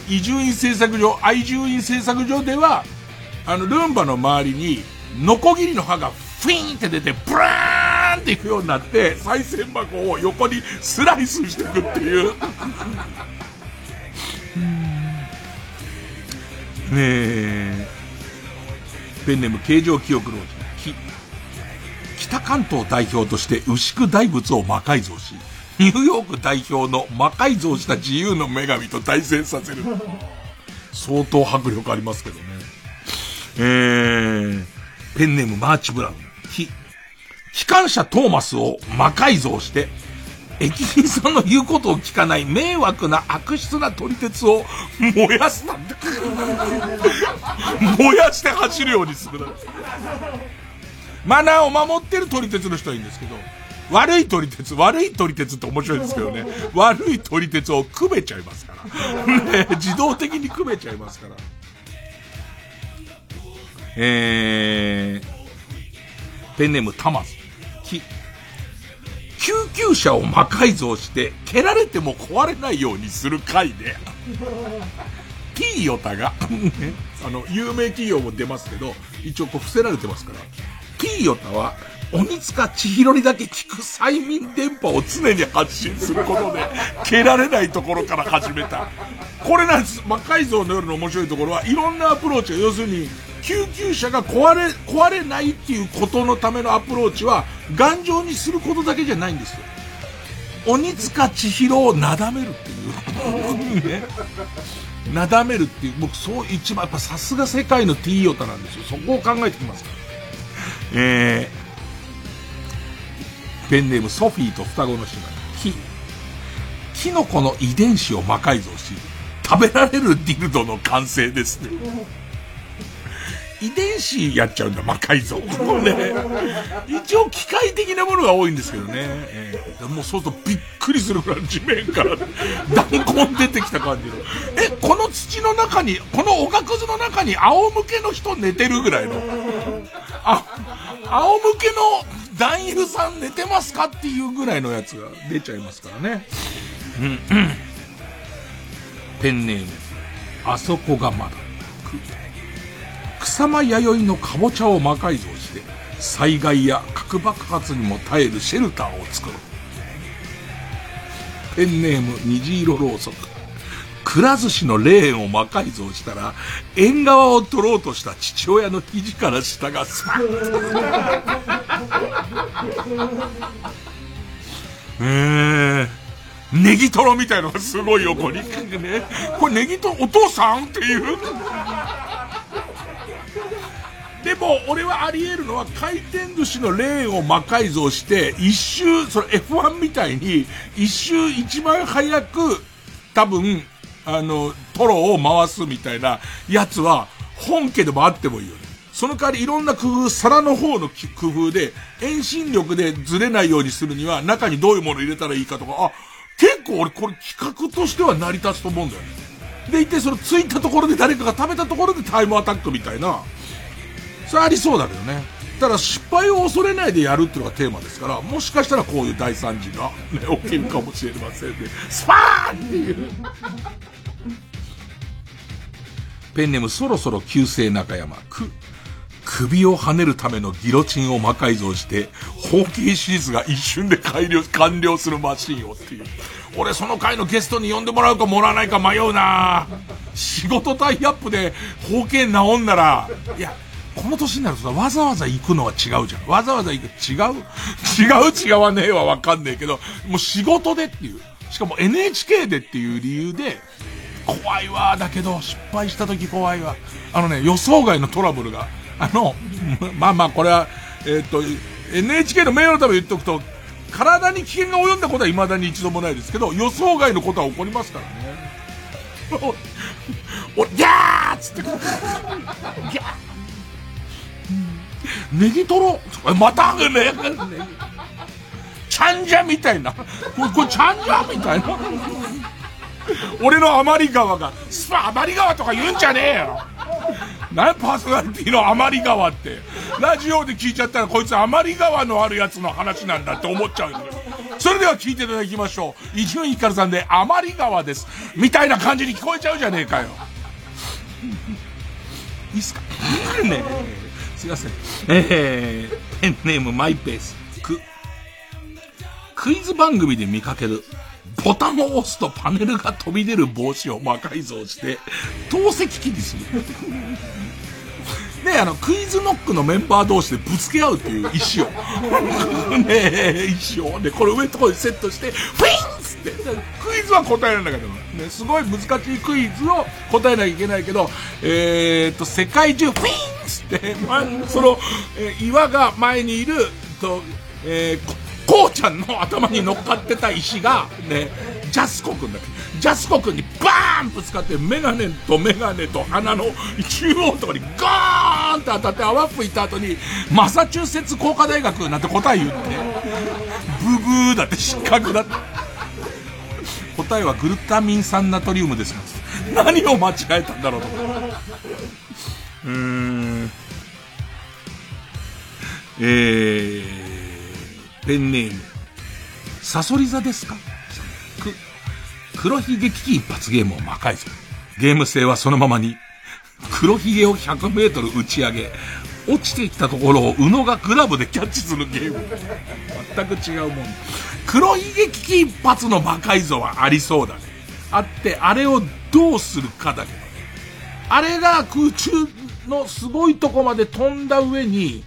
伊集院製作所、愛集院製作所ではルンバの周りにノコギリの刃がフィーンって出てブラーンっていくようになって、賽銭箱を横にスライスしていくっていうねえ。ペンネーム形状記憶老人北関東代表として牛久大仏を魔改造し、ニューヨーク代表の魔改造した自由の女神と対戦させる。相当迫力ありますけどね。ペンネームマーチブラウン機関車トーマスを魔改造して、駅員さんの言うことを聞かない迷惑な悪質な撮り鉄を燃やすなんて燃やして走るようにする。マナーを守ってる撮り鉄の人はいいんですけど、悪い撮り鉄って面白いですけどね。悪い撮り鉄をくべちゃいますから、ね、自動的にくべちゃいますから。ペンネームたまず救急車を魔改造して蹴られても壊れないようにする回でT ヨタが有名企業も出ますけど、一応こう伏せられてますから、 T ヨタは鬼塚千尋にだけ効く催眠電波を常に発信することで蹴られないところから始めた。これなんです。魔改造の夜の面白いところはいろんなアプローチが、要するに救急車が壊れないっていうことのためのアプローチは頑丈にすることだけじゃないんですよ。鬼塚千尋をなだめるっていう、ね、なだめるっていう、僕そう一番やっぱさすが世界の T ヨタなんですよ。そこを考えてきますから、ペンネームソフィーと双子の姉妹キノコの遺伝子を魔改造し食べられるディルドの完成ですね。遺伝子やっちゃうんだ魔改造ね。一応機械的なものが多いんですけどね、もうそうするとびっくりするぐらい地面から弾痕出てきた感じの、この土の中にこのおがくずの中に仰向けの人寝てるぐらいの、仰向けの男優さん寝てますかっていうぐらいのやつが出ちゃいますからね、ペンネームあそこがまだ草間弥生のカボチャを魔改造して災害や核爆発にも耐えるシェルターを作ろう。ペンネーム虹色ろうそくくら寿司のレーンを魔改造したら縁側を取ろうとした父親の肘から下がスパッネギトロみたいのがすごい横に、ね、これネギトロお父さんっていうでも俺はあり得るのは回転寿司のレーンを魔改造して一周それ F1 みたいに一周一番早く多分トロを回すみたいなやつは本家でもあってもいいよね。その代わりいろんな工夫、皿の方の工夫で遠心力でずれないようにするには中にどういうもの入れたらいいかとか、あ、結構俺これ企画としては成り立つと思うんだよね。でいてそのついたところで誰かが食べたところでタイムアタックみたいな、それはありそうだけどね。ただ失敗を恐れないでやるっていうのがテーマですから、もしかしたらこういう大惨事が、ね、起きるかもしれませんね。スパーンっていう。ペンネームそろそろ旧姓中山く、首を跳ねるためのギロチンを魔改造して方形シリーズが一瞬で完了するマシンをっていう。俺その回のゲストに呼んでもらうかもらわないか迷うな。仕事タイアップで方形直んなら、いやこの年になるとさ、わざわざ行くのは違うじゃん。わざわざ行く、違わねえはわかんねえけど、もう仕事でっていう、しかも NHK でっていう理由で怖いわ。だけど失敗した時怖いわ。あのね、予想外のトラブルが、まあこれはNHK の名誉のため言っとくと、体に危険が及んだことは未だに一度もないですけど、予想外のことは起こりますからね。おギャーっつってギャーネギトロまたね、ちゃんじゃみたいな、これちゃんじゃみたいな。俺の余り川がスパ余り川とか言うんじゃねえよ。何パーソナリティの余り川って、ラジオで聞いちゃったらこいつ余り川のあるやつの話なんだって思っちゃうんだけど。それでは聞いていただきましょう。伊集院光さんで余り川ですみたいな感じに聞こえちゃうじゃねえかよ。いいっすかねえ、すいません。ペンネームマイペースクイズ番組で見かけるボタンを押すとパネルが飛び出る帽子を魔改造して透析機にする。ねえ、クイズノックのメンバー同士でぶつけ合うっていう石をねえ、石をね、これ上のところにセットしてフィンッつって、クイズは答えられないけどね、すごい難しいクイズを答えなきゃいけないけど、世界中フィンッつって、その、岩が前にいると、こうちゃんの頭に乗っかってた石がね、ジャスコ君にバーンぶつかって、メガネと鼻の中央のところにゴーンって当たって泡吹いた後にマサチューセッツ工科大学なんて答え言って、ブブーだって失格だって。答えはグルタミン酸ナトリウムです。何を間違えたんだろうと。ペンネームサソリ座ですか。黒ひげ危機一発ゲームを魔改造、ゲーム性はそのままに。黒ひげを100メートル打ち上げ、落ちてきたところを宇野がグラブでキャッチするゲーム。全く違うもん。黒ひげ危機一発の魔改造はありそうだね。あって、あれをどうするかだけどね。あれが空中のすごいとこまで飛んだ上に、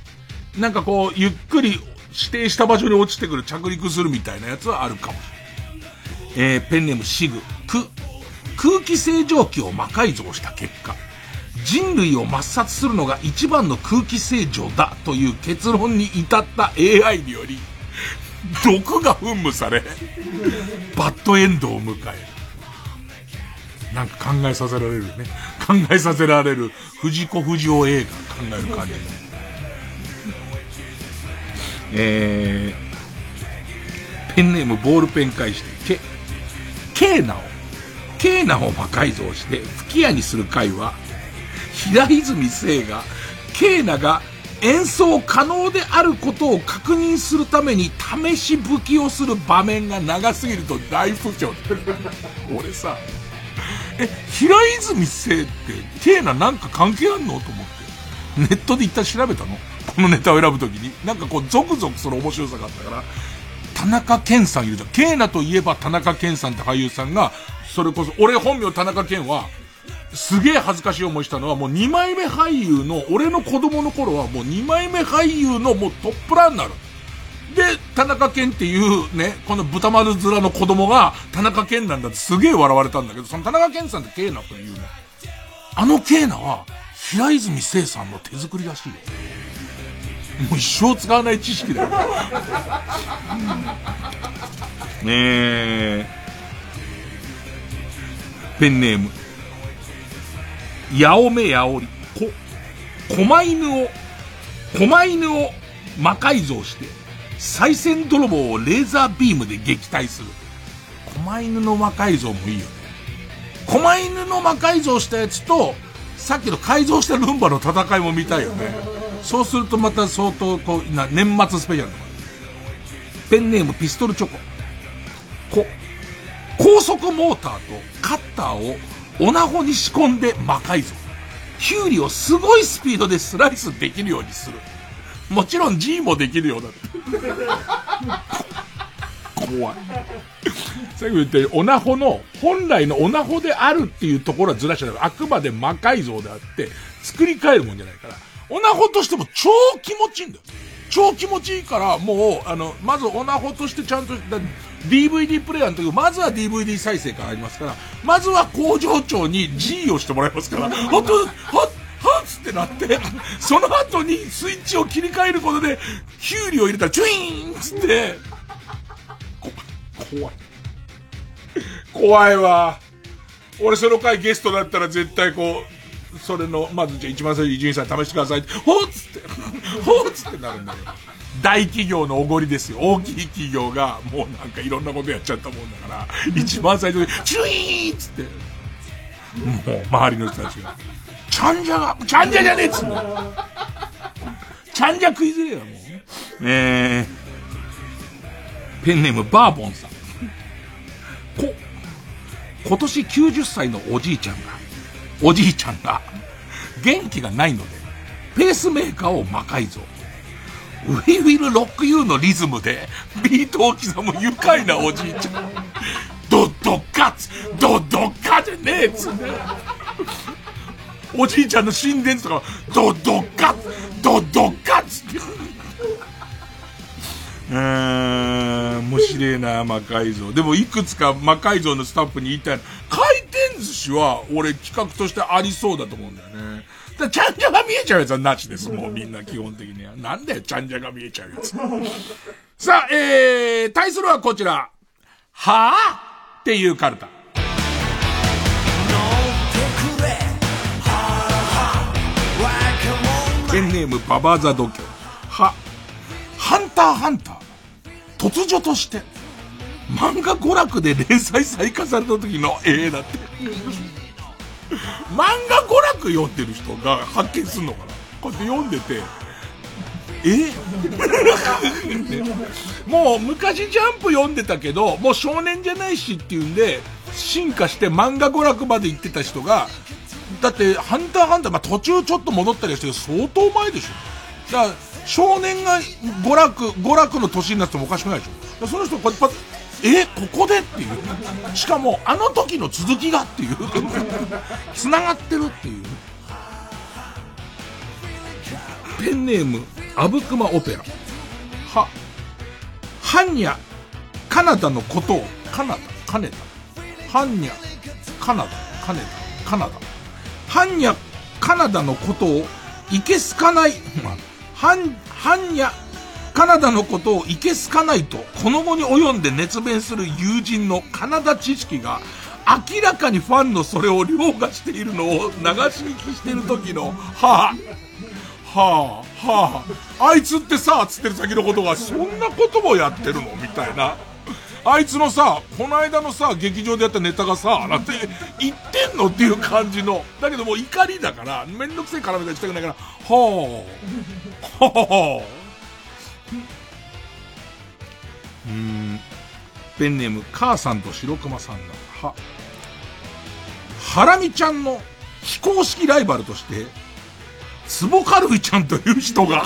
なんかこうゆっくり指定した場所に落ちてくる、着陸するみたいなやつはあるかも。ペンネームシグク、空気清浄機を魔改造した結果、人類を抹殺するのが一番の空気清浄だという結論に至った AI により毒が噴霧されバッドエンドを迎える。なんか考えさせられるね。考えさせられる藤子不二雄映画考える感じ。ペンネームボールペン返してケーナを魔改造して吹き矢にする回は、平泉聖がケーナが演奏可能であることを確認するために試し吹きをする場面が長すぎると大不調。俺さ、平泉聖ってケーナなんか関係あんのと思ってネットで一旦調べたの。このネタを選ぶときになんかこうゾクゾクその面白さがあったから、田中健さんいるじゃん。ケーナといえば田中健さんって俳優さんが、それこそ俺本名田中健はすげえ恥ずかしい思いしたのは、もう2枚目俳優の、俺の子供の頃はもう2枚目俳優のもうトップランナーで、田中健っていうね、この豚丸面の子供が田中健なんだってすげえ笑われたんだけど、その田中健さんってケーナというの、あのケーナは平泉聖さんの手作りらしいよ。もう一生使わない知識だよ。ペンネーム八尾目やおり、狛犬を魔改造して賽銭泥棒をレーザービームで撃退する。狛犬の魔改造もいいよね。狛犬の魔改造したやつとさっきの改造したルンバの戦いも見たいよね。そうするとまた相当こうな年末スペシャルとか。ペンネームピストルチョコ。高速モーターとカッターをオナホに仕込んで魔改造。キュウリをすごいスピードでスライスできるようにする。もちろん G もできるようだって怖い。さっき言ったようにオナホの本来のオナホであるっていうところはずらしちゃう。あくまで魔改造であって作り変えるもんじゃないから、オナホとしても超気持ちいいんだよ。超気持ちいいから、もうまずオナホとしてちゃんと DVD プレイヤーの時、まずは DVD 再生からありますから、まずは工場長に G をしてもらいますから、本当はっつってなってその後にスイッチを切り替えることでキュウリを入れたらチュイーンっつって、怖いわ。俺その回ゲストだったら絶対こうそれのまずじゃあ一番最初伊集院さん試してくださいって、ほっつってほっつってなるんだよ。大企業のおごりですよ。大きい企業がもうなんかいろんなことやっちゃったもんだから一番最初にチュイーンっつって、もう周りの人たちがちゃんじゃがちゃんじゃじゃねえっつって、ちゃんじゃ食いづれえなもう。ペンネームバーボンさん。今年90歳のおじいちゃんが元気がないのでペースメーカーを魔改造。ウィウィルロックユーのリズムでビートを刻む愉快なおじいちゃん。ドドカツドドカじゃねえっつって、おじいちゃんの心電図とかドドカツドドカツって面白いな魔改造。でもいくつか魔改造のスタッフに言いたいの、回転寿司は俺企画としてありそうだと思うんだよね。だちゃんじゃが見えちゃうやつはなしです。もうみんな基本的にはなんだよちゃんじゃが見えちゃうやつさあ、対するはこちら。はぁっていうカルタ。ペンネームババザドキョ。ハンターハンター突如として漫画娯楽で連載再開された時のだって漫画娯楽読んでる人が発見するのかな。こうやって読んでてもう昔ジャンプ読んでたけどもう少年じゃないしっていうんで進化して漫画娯楽まで行ってた人が、だってハンターハンター、まあ、途中ちょっと戻ったりしてる相当前でしょ。だから少年が娯楽の年になってもおかしくないでしょ。その人こうやってここでっていう、しかもあの時の続きがっていうつながってるっていう。ペンネーム阿武隈オペラ。ハンニャカナダのことをハンニャカナダのことをいけすかないハンニャカナダのことをいけすかないとこの後に及んで熱弁する友人のカナダ知識が明らかにファンのそれを凌駕しているのを流し聞きしてる時のあいつってさつってる先のことがそんなこともやってるのみたいな、あいつのさこの間のさ劇場でやったネタがさなんて言ってんのっていう感じの、だけどもう怒りだからめんどくせえ絡めたりしたくないからペンネーム母さんと白熊さんがハラミちゃんの非公式ライバルとしてツボカルビちゃんという人が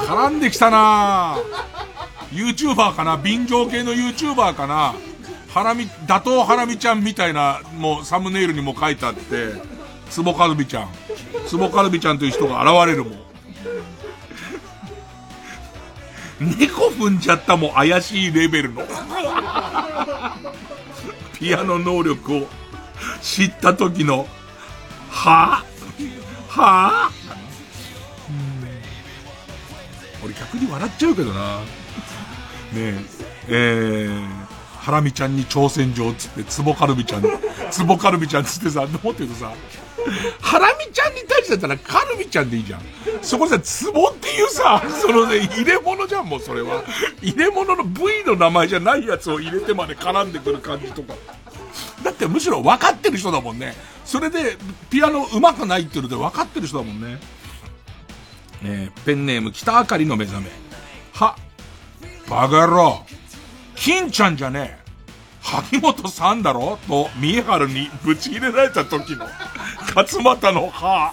絡んできたな。 YouTuber かな、便乗系の YouTuber かな。打倒ハラミちゃんみたいな、もうサムネイルにも書いてあって、ツボカルビちゃんという人が現れるもん。猫踏んじゃったも怪しいレベルのピアノ能力を知った時の俺逆に笑っちゃうけどな。ねハラミちゃんに挑戦状つってツボカルビちゃんつってさ、思ってるとさ、ハラミちゃんに対してだったらカルビちゃんでいいじゃん。そこでさツボっていうさそのね入れ物じゃん。もうそれは入れ物の部位の名前じゃないやつを入れてまで絡んでくる感じとかだってむしろ分かってる人だもんね。それでピアノ上手くないっていうので分かってる人だもんね。ペンネーム北あかりの目覚め。は、バカ野郎、金ちゃんじゃねえ、萩本さんだろと三重春にぶち切れられた時の勝俣の歯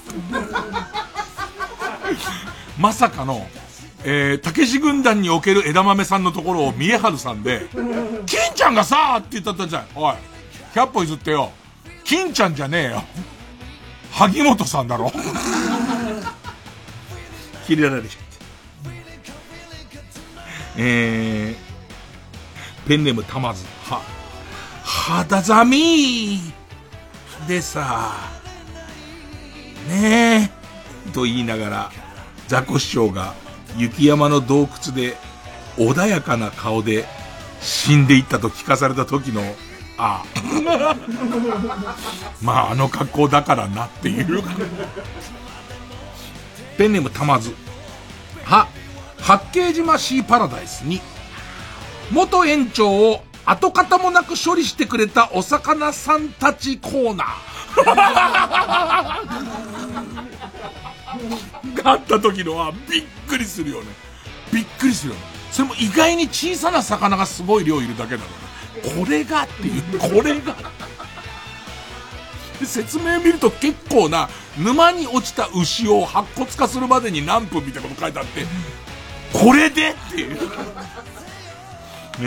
まさかの、たけし軍団における枝豆さんのところを三重春さんで金ちゃんがさーって言ったったじゃん。おい100歩譲ってよ、金ちゃんじゃねえよ、萩本さんだろ切れられちゃって。ペンネームたまず。は、肌寒いでさねえと言いながらザコ師匠が雪山の洞窟で穏やかな顔で死んでいったと聞かされた時のああまああの格好だからなっていうペンネームたまず。は、八景島シーパラダイスに元園長を跡形もなく処理してくれたお魚さんたちコーナーがあった時のはびっくりするよね。びっくりするよね。それも意外に小さな魚がすごい量いるだけだから、ね、これがっていう、これがで説明を見ると結構な沼に落ちた牛を白骨化するまでに何分みたいなこと書いてあって、これでっていうペ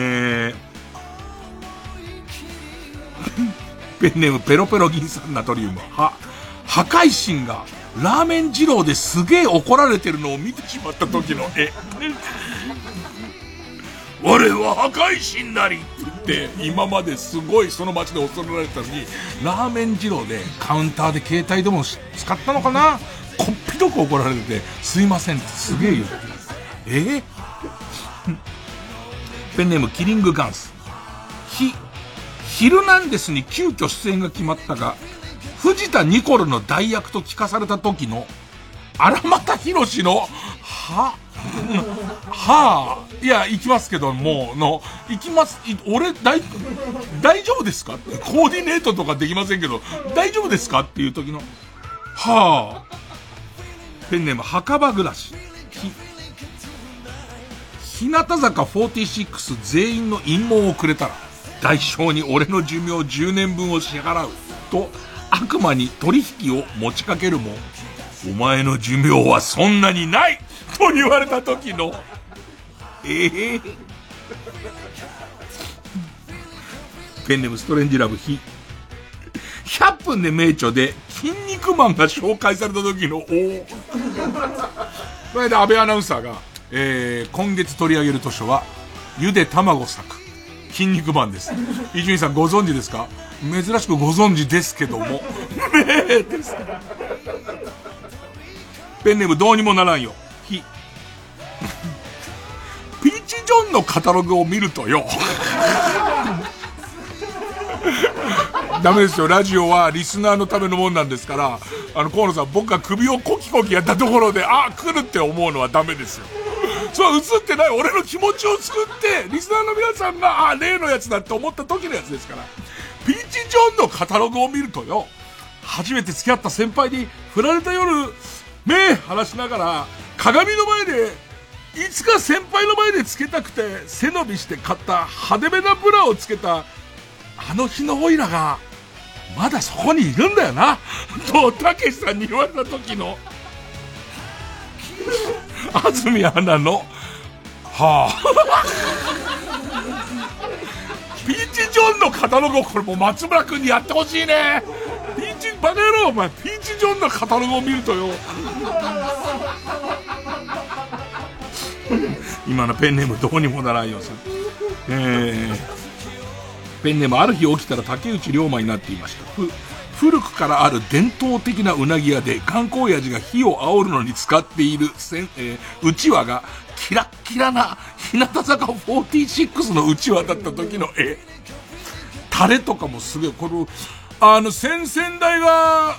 ンネームペロペロ銀酸ナトリウム。は、破壊神がラーメン二郎ですげえ怒られてるのを見てしまった時の絵我は破壊神なりって今まですごいその街で恐れられたのにラーメン二郎でカウンターで携帯でも使ったのかな、こっぴどく怒られててすいませんってすげえ言ってペンネームキリングガンス。ヒルナンデスに急遽出演が決まったが藤田ニコルの代役と聞かされた時の荒俣博士のははぁ、いや行きますけどもの行きます、俺大丈夫ですか、コーディネートとかできませんけど大丈夫ですかっていう時のはぁ。ペンネーム墓場暮らし。日向坂46全員の陰謀をくれたら代償に俺の寿命10年分を支払うと悪魔に取引を持ちかけるもお前の寿命はそんなにないと言われた時のペンネームストレンジラブ。日、100分で名著で筋肉マンが紹介された時のこれで安倍アナウンサーが今月取り上げる図書はゆで卵作筋肉マンです、伊集院さんご存知ですか、珍しくご存知ですけどもですペンネームどうにもならんよ。ひピーチジョンのカタログを見るとよダメですよ、ラジオはリスナーのためのもんなんですから、河野さん僕が首をコキコキやったところで来るって思うのはダメですよ。それは映ってない俺の気持ちを作ってリスナーの皆さんが例のやつだって思った時のやつですから。ピーチ・ジョンのカタログを見るとよ、初めて付き合った先輩に振られた夜目晴らしながら鏡の前でいつか先輩の前でつけたくて背伸びして買った派手めなブラをつけたあの日のオイラがまだそこにいるんだよなとたけしさんに言われた時の安住アナのはぁピーチ・ジョンのカタログをこれもう松村君にやってほしいね。ピーチバカ野郎お前、ピーチ・ジョンのカタログを見るとよ今のペンネームどうにもならんよさん。ペンネームある日起きたら竹内涼真になっていました。古くからある伝統的なうなぎ屋で頑固親父が火を煽るのに使っているうちわがキラッキラな日向坂46のうちわだった時の絵。タレとかもすげえ、これ先々代が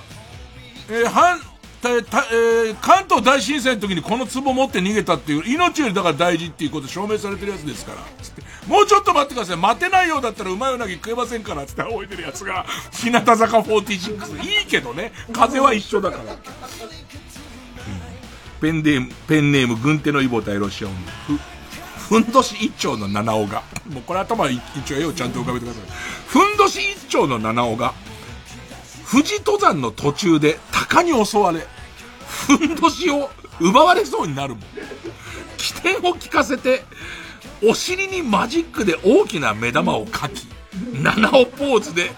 関東大震災の時にこの壺持って逃げたっていう、命よりだから大事っていうこと証明されてるやつですからつって、もうちょっと待ってください、待てないようだったらうまいうなぎ食えませんからつって置いてるやつが日向坂46。いいけどね、風は一緒だから、うん、ペンネーム軍手のイボタイロシオンふんどし一丁の七尾が、もうこれ頭一丁絵をちゃんと浮かべてください。ふんどし一丁の七尾が富士登山の途中で鷹に襲われ、ふんどしを奪われそうになるも、起点を聞かせてお尻にマジックで大きな目玉を描き、七尾ポーズで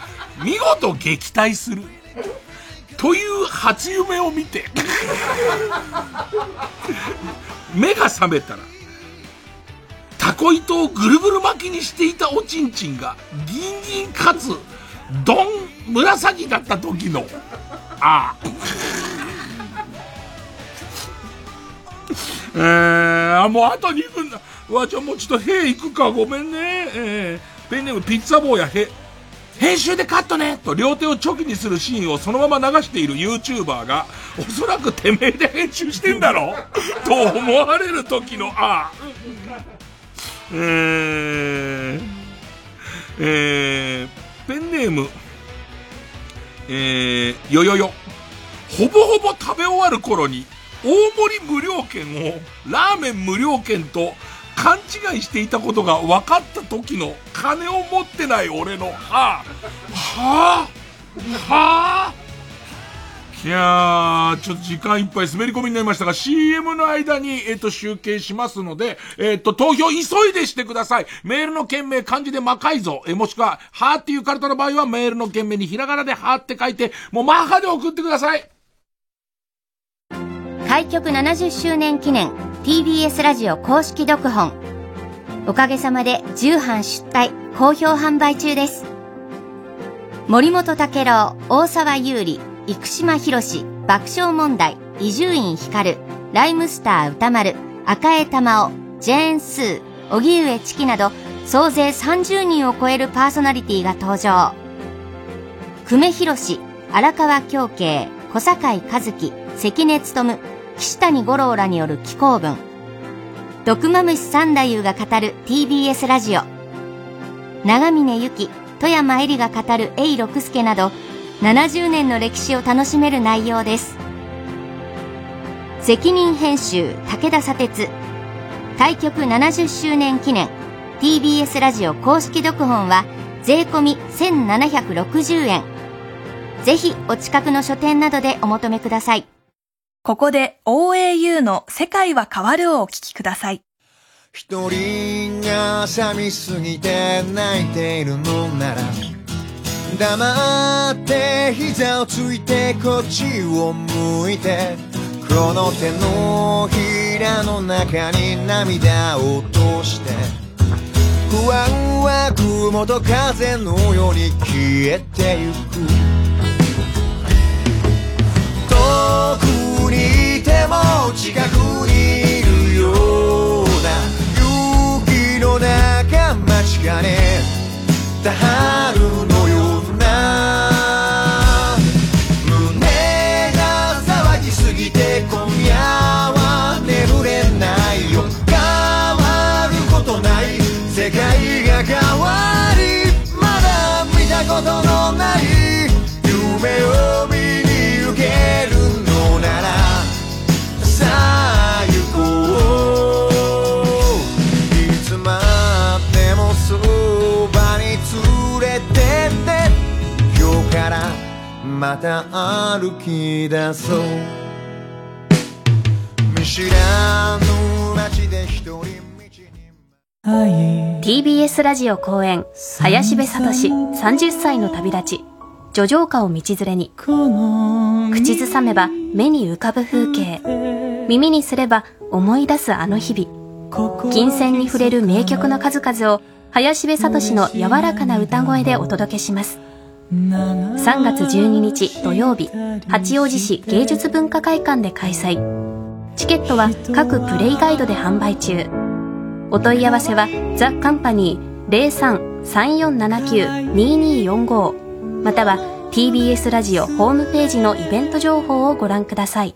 見事撃退するという初夢を見て目が覚めたらタコ糸をぐるぐる巻きにしていたおちんちんがギンギンかつどん紫だった時のあ、もうあと2分だわ。じゃあもうちょっとへ行くか、ごめんね、ペンネームピッツァ坊やへ、編集でカットねと両手をチョキにするシーンをそのまま流している YouTuber がおそらくてめえで編集してんだろと思われる時のあ、ペンネームよほぼほぼ食べ終わる頃に大盛り無料券をラーメン無料券と勘違いしていたことが分かった時の金を持ってない俺のいやー、ちょっと時間いっぱい滑り込みになりましたが、 CM の間に、集計しますので、投票急いでしてください。メールの件名漢字で魔改造、もしくははーっていうカルタの場合はメールの件名にひらがなではーって書いて、もうマハで送ってください。開局70周年記念 TBS ラジオ公式読本、おかげさまで10版出題好評販売中です。森本武郎、大沢優里、生島博士、爆笑問題、伊集院光、ライムスター歌丸、赤江玉緒、ジェーンスー、荻上チキなど総勢30人を超えるパーソナリティが登場。久米博士、荒川京慶、小坂井和樹、関根勤、岸谷五郎らによる紀行文、毒マムシ三太夫が語る TBS ラジオ、長峰由紀、富山恵里が語る永六輔など70年の歴史を楽しめる内容です。責任編集武田砂鉄、開局70周年記念 TBS ラジオ公式読本は税込1760円、ぜひお近くの書店などでお求めください。ここで OAU の世界は変わるをお聞きください。一人が寂しすぎて泣いているのなら黙って膝をついてこっちを向いて、この手のひらの中に涙を落として、不安は雲と風のように消えてゆく。遠くにいても近くにいるような雪の中、街がねたはるのよ、また歩き出そう。見知らぬ街で一人道に TBS ラジオ公演、林部聡30歳の旅立ち、叙情歌を道連れに、口ずさめば目に浮かぶ風景、耳にすれば思い出すあの日々、琴線に触れる名曲の数々を林部聡の柔らかな歌声でお届けします。3月12日土曜日、八王子市芸術文化会館で開催。チケットは各プレイガイドで販売中。お問い合わせはザ・カンパニー 03-3479-2245 または TBS ラジオホームページのイベント情報をご覧ください。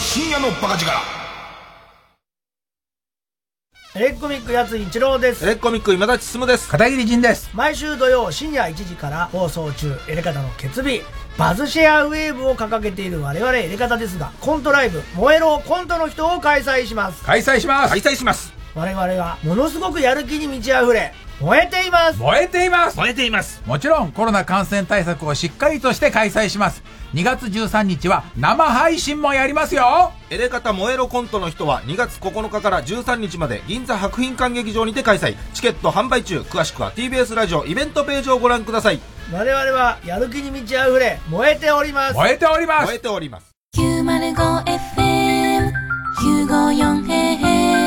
深夜のバカ力。エレコミックやつ一郎です。エレコミック今立進です。片桐仁です。毎週土曜深夜1時から放送中、エレカタの決日バズシェアウェーブを掲げている我々エレカタですが、コントライブ燃えろコントの人を開催します。我々はものすごくやる気に満ち溢れ燃えています。もちろんコロナ感染対策をしっかりとして開催します。2月13日は生配信もやりますよ。エレカタ燃えろコントの人は2月9日から13日まで銀座博品館劇場にて開催。チケット販売中。詳しくは TBS ラジオイベントページをご覧ください。我々はやる気に満ち溢れ燃えております。 905FM 954FM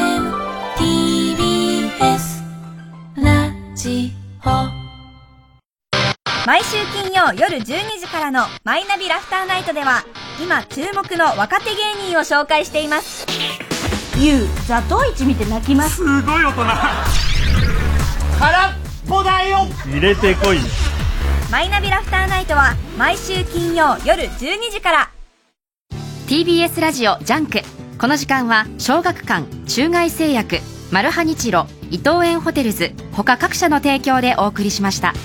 毎週金曜夜12時からのマイナビラフターナイトでは、今注目の若手芸人を紹介しています。ゆうザトイチ見て泣きます。すごい大人空っぽだよ、入れてこい。マイナビラフターナイトは毎週金曜夜12時から。 TBS ラジオジャンク。この時間は小学館、中外製薬、マルハニチロ、伊東園ホテルズ他各社の提供でお送りしました。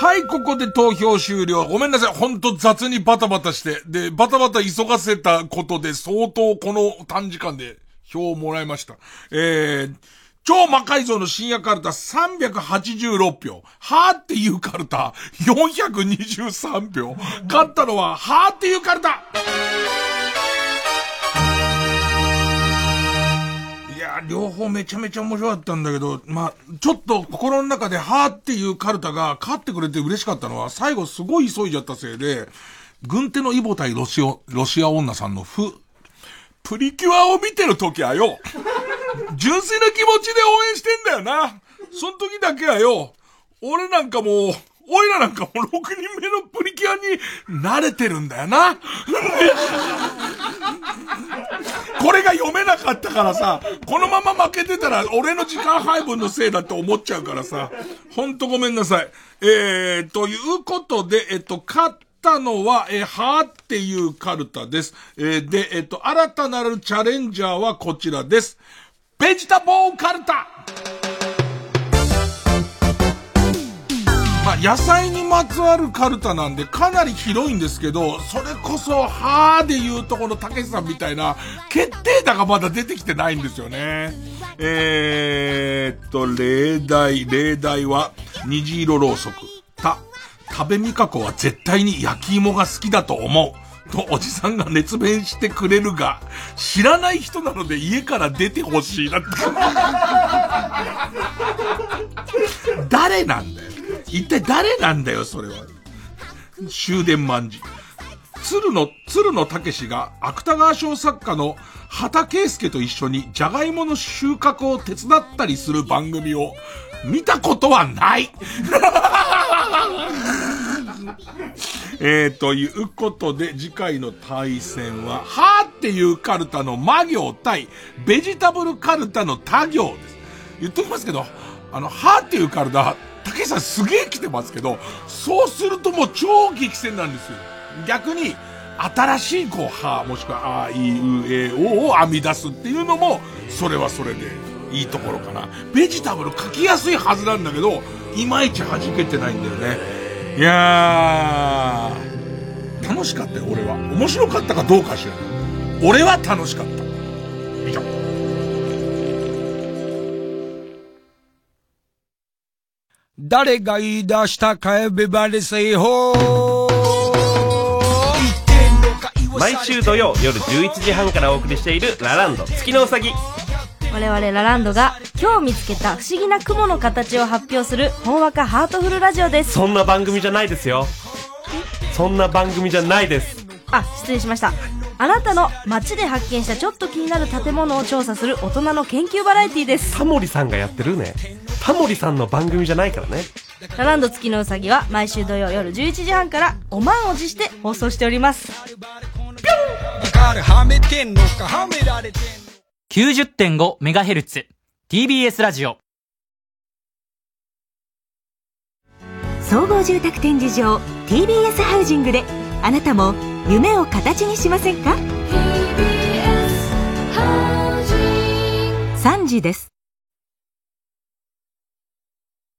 はい、ここで投票終了。ごめんなさい、ほんと雑にバタバタしてで急がせたことで相当この短時間で票をもらいました。超魔改造の深夜カルタ386票。はーっていうカルタ423票。勝ったのははーっていうカルタ。いやー、両方めちゃめちゃ面白かったんだけど、ちょっと心の中ではーっていうカルタが勝ってくれて嬉しかったのは、最後すごい急いじゃったせいで、軍手のイボ対ロシア女さんのプリキュアを見てる時はよ、純粋な気持ちで応援してんだよな。その時だけはよ、俺らなんかも6人目のプリキュアに慣れてるんだよな。これが読めなかったからさ、このまま負けてたら俺の時間配分のせいだって思っちゃうからさ、ほんとごめんなさい。ということで、勝ったのは、はーっていうカルタです。で、新たなるチャレンジャーはこちらです。ベジタボーカルタ。野菜にまつわるカルタなんでかなり広いんですけど、それこそはーでいうとこのたけしさんみたいな決定打がまだ出てきてないんですよね。例題は虹色ろうそく。食べみかこは絶対に焼き芋が好きだと思うとおじさんが熱弁してくれるが、知らない人なので家から出てほしいなって。誰なんだよ、一体誰なんだよそれは。終電まんじ。鶴野たけしが芥川賞作家の畑圭介と一緒にジャガイモの収穫を手伝ったりする番組を見たことはない。ということで、次回の対戦ははーっていうカルタの魔行対ベジタブルカルタの他行です。言っときますけど、はーっていうカルタ竹井さんすげー来てますけど、そうするともう超激戦なんですよ。逆に新しいはーもしくはあいうえおを編み出すっていうのもそれはそれでいいところかな。ベジタブル書きやすいはずなんだけど、いまいち弾けてないんだよね。いやー、楽しかったよ。俺は面白かったかどうか知らない。俺は楽しかった。以上。誰が言い出したかえビバリー製法。毎週土曜夜11時半からお送りしているラランド月のうさぎ。我々ラランドが今日見つけた不思議な雲の形を発表するほんわかハートフルラジオです。そんな番組じゃないですよ。そんな番組じゃないです。あ、失礼しました。あなたの街で発見したちょっと気になる建物を調査する大人の研究バラエティです。タモリさんがやってるね。タモリさんの番組じゃないからね。ラランド月のうさぎは毎週土曜夜11時半からお満を持して放送しております。90.5MHz TBS ラジオ総合住宅展示場 TBS ハウジングであなたも夢を形にしませんか？ TBS ハウジング3時です。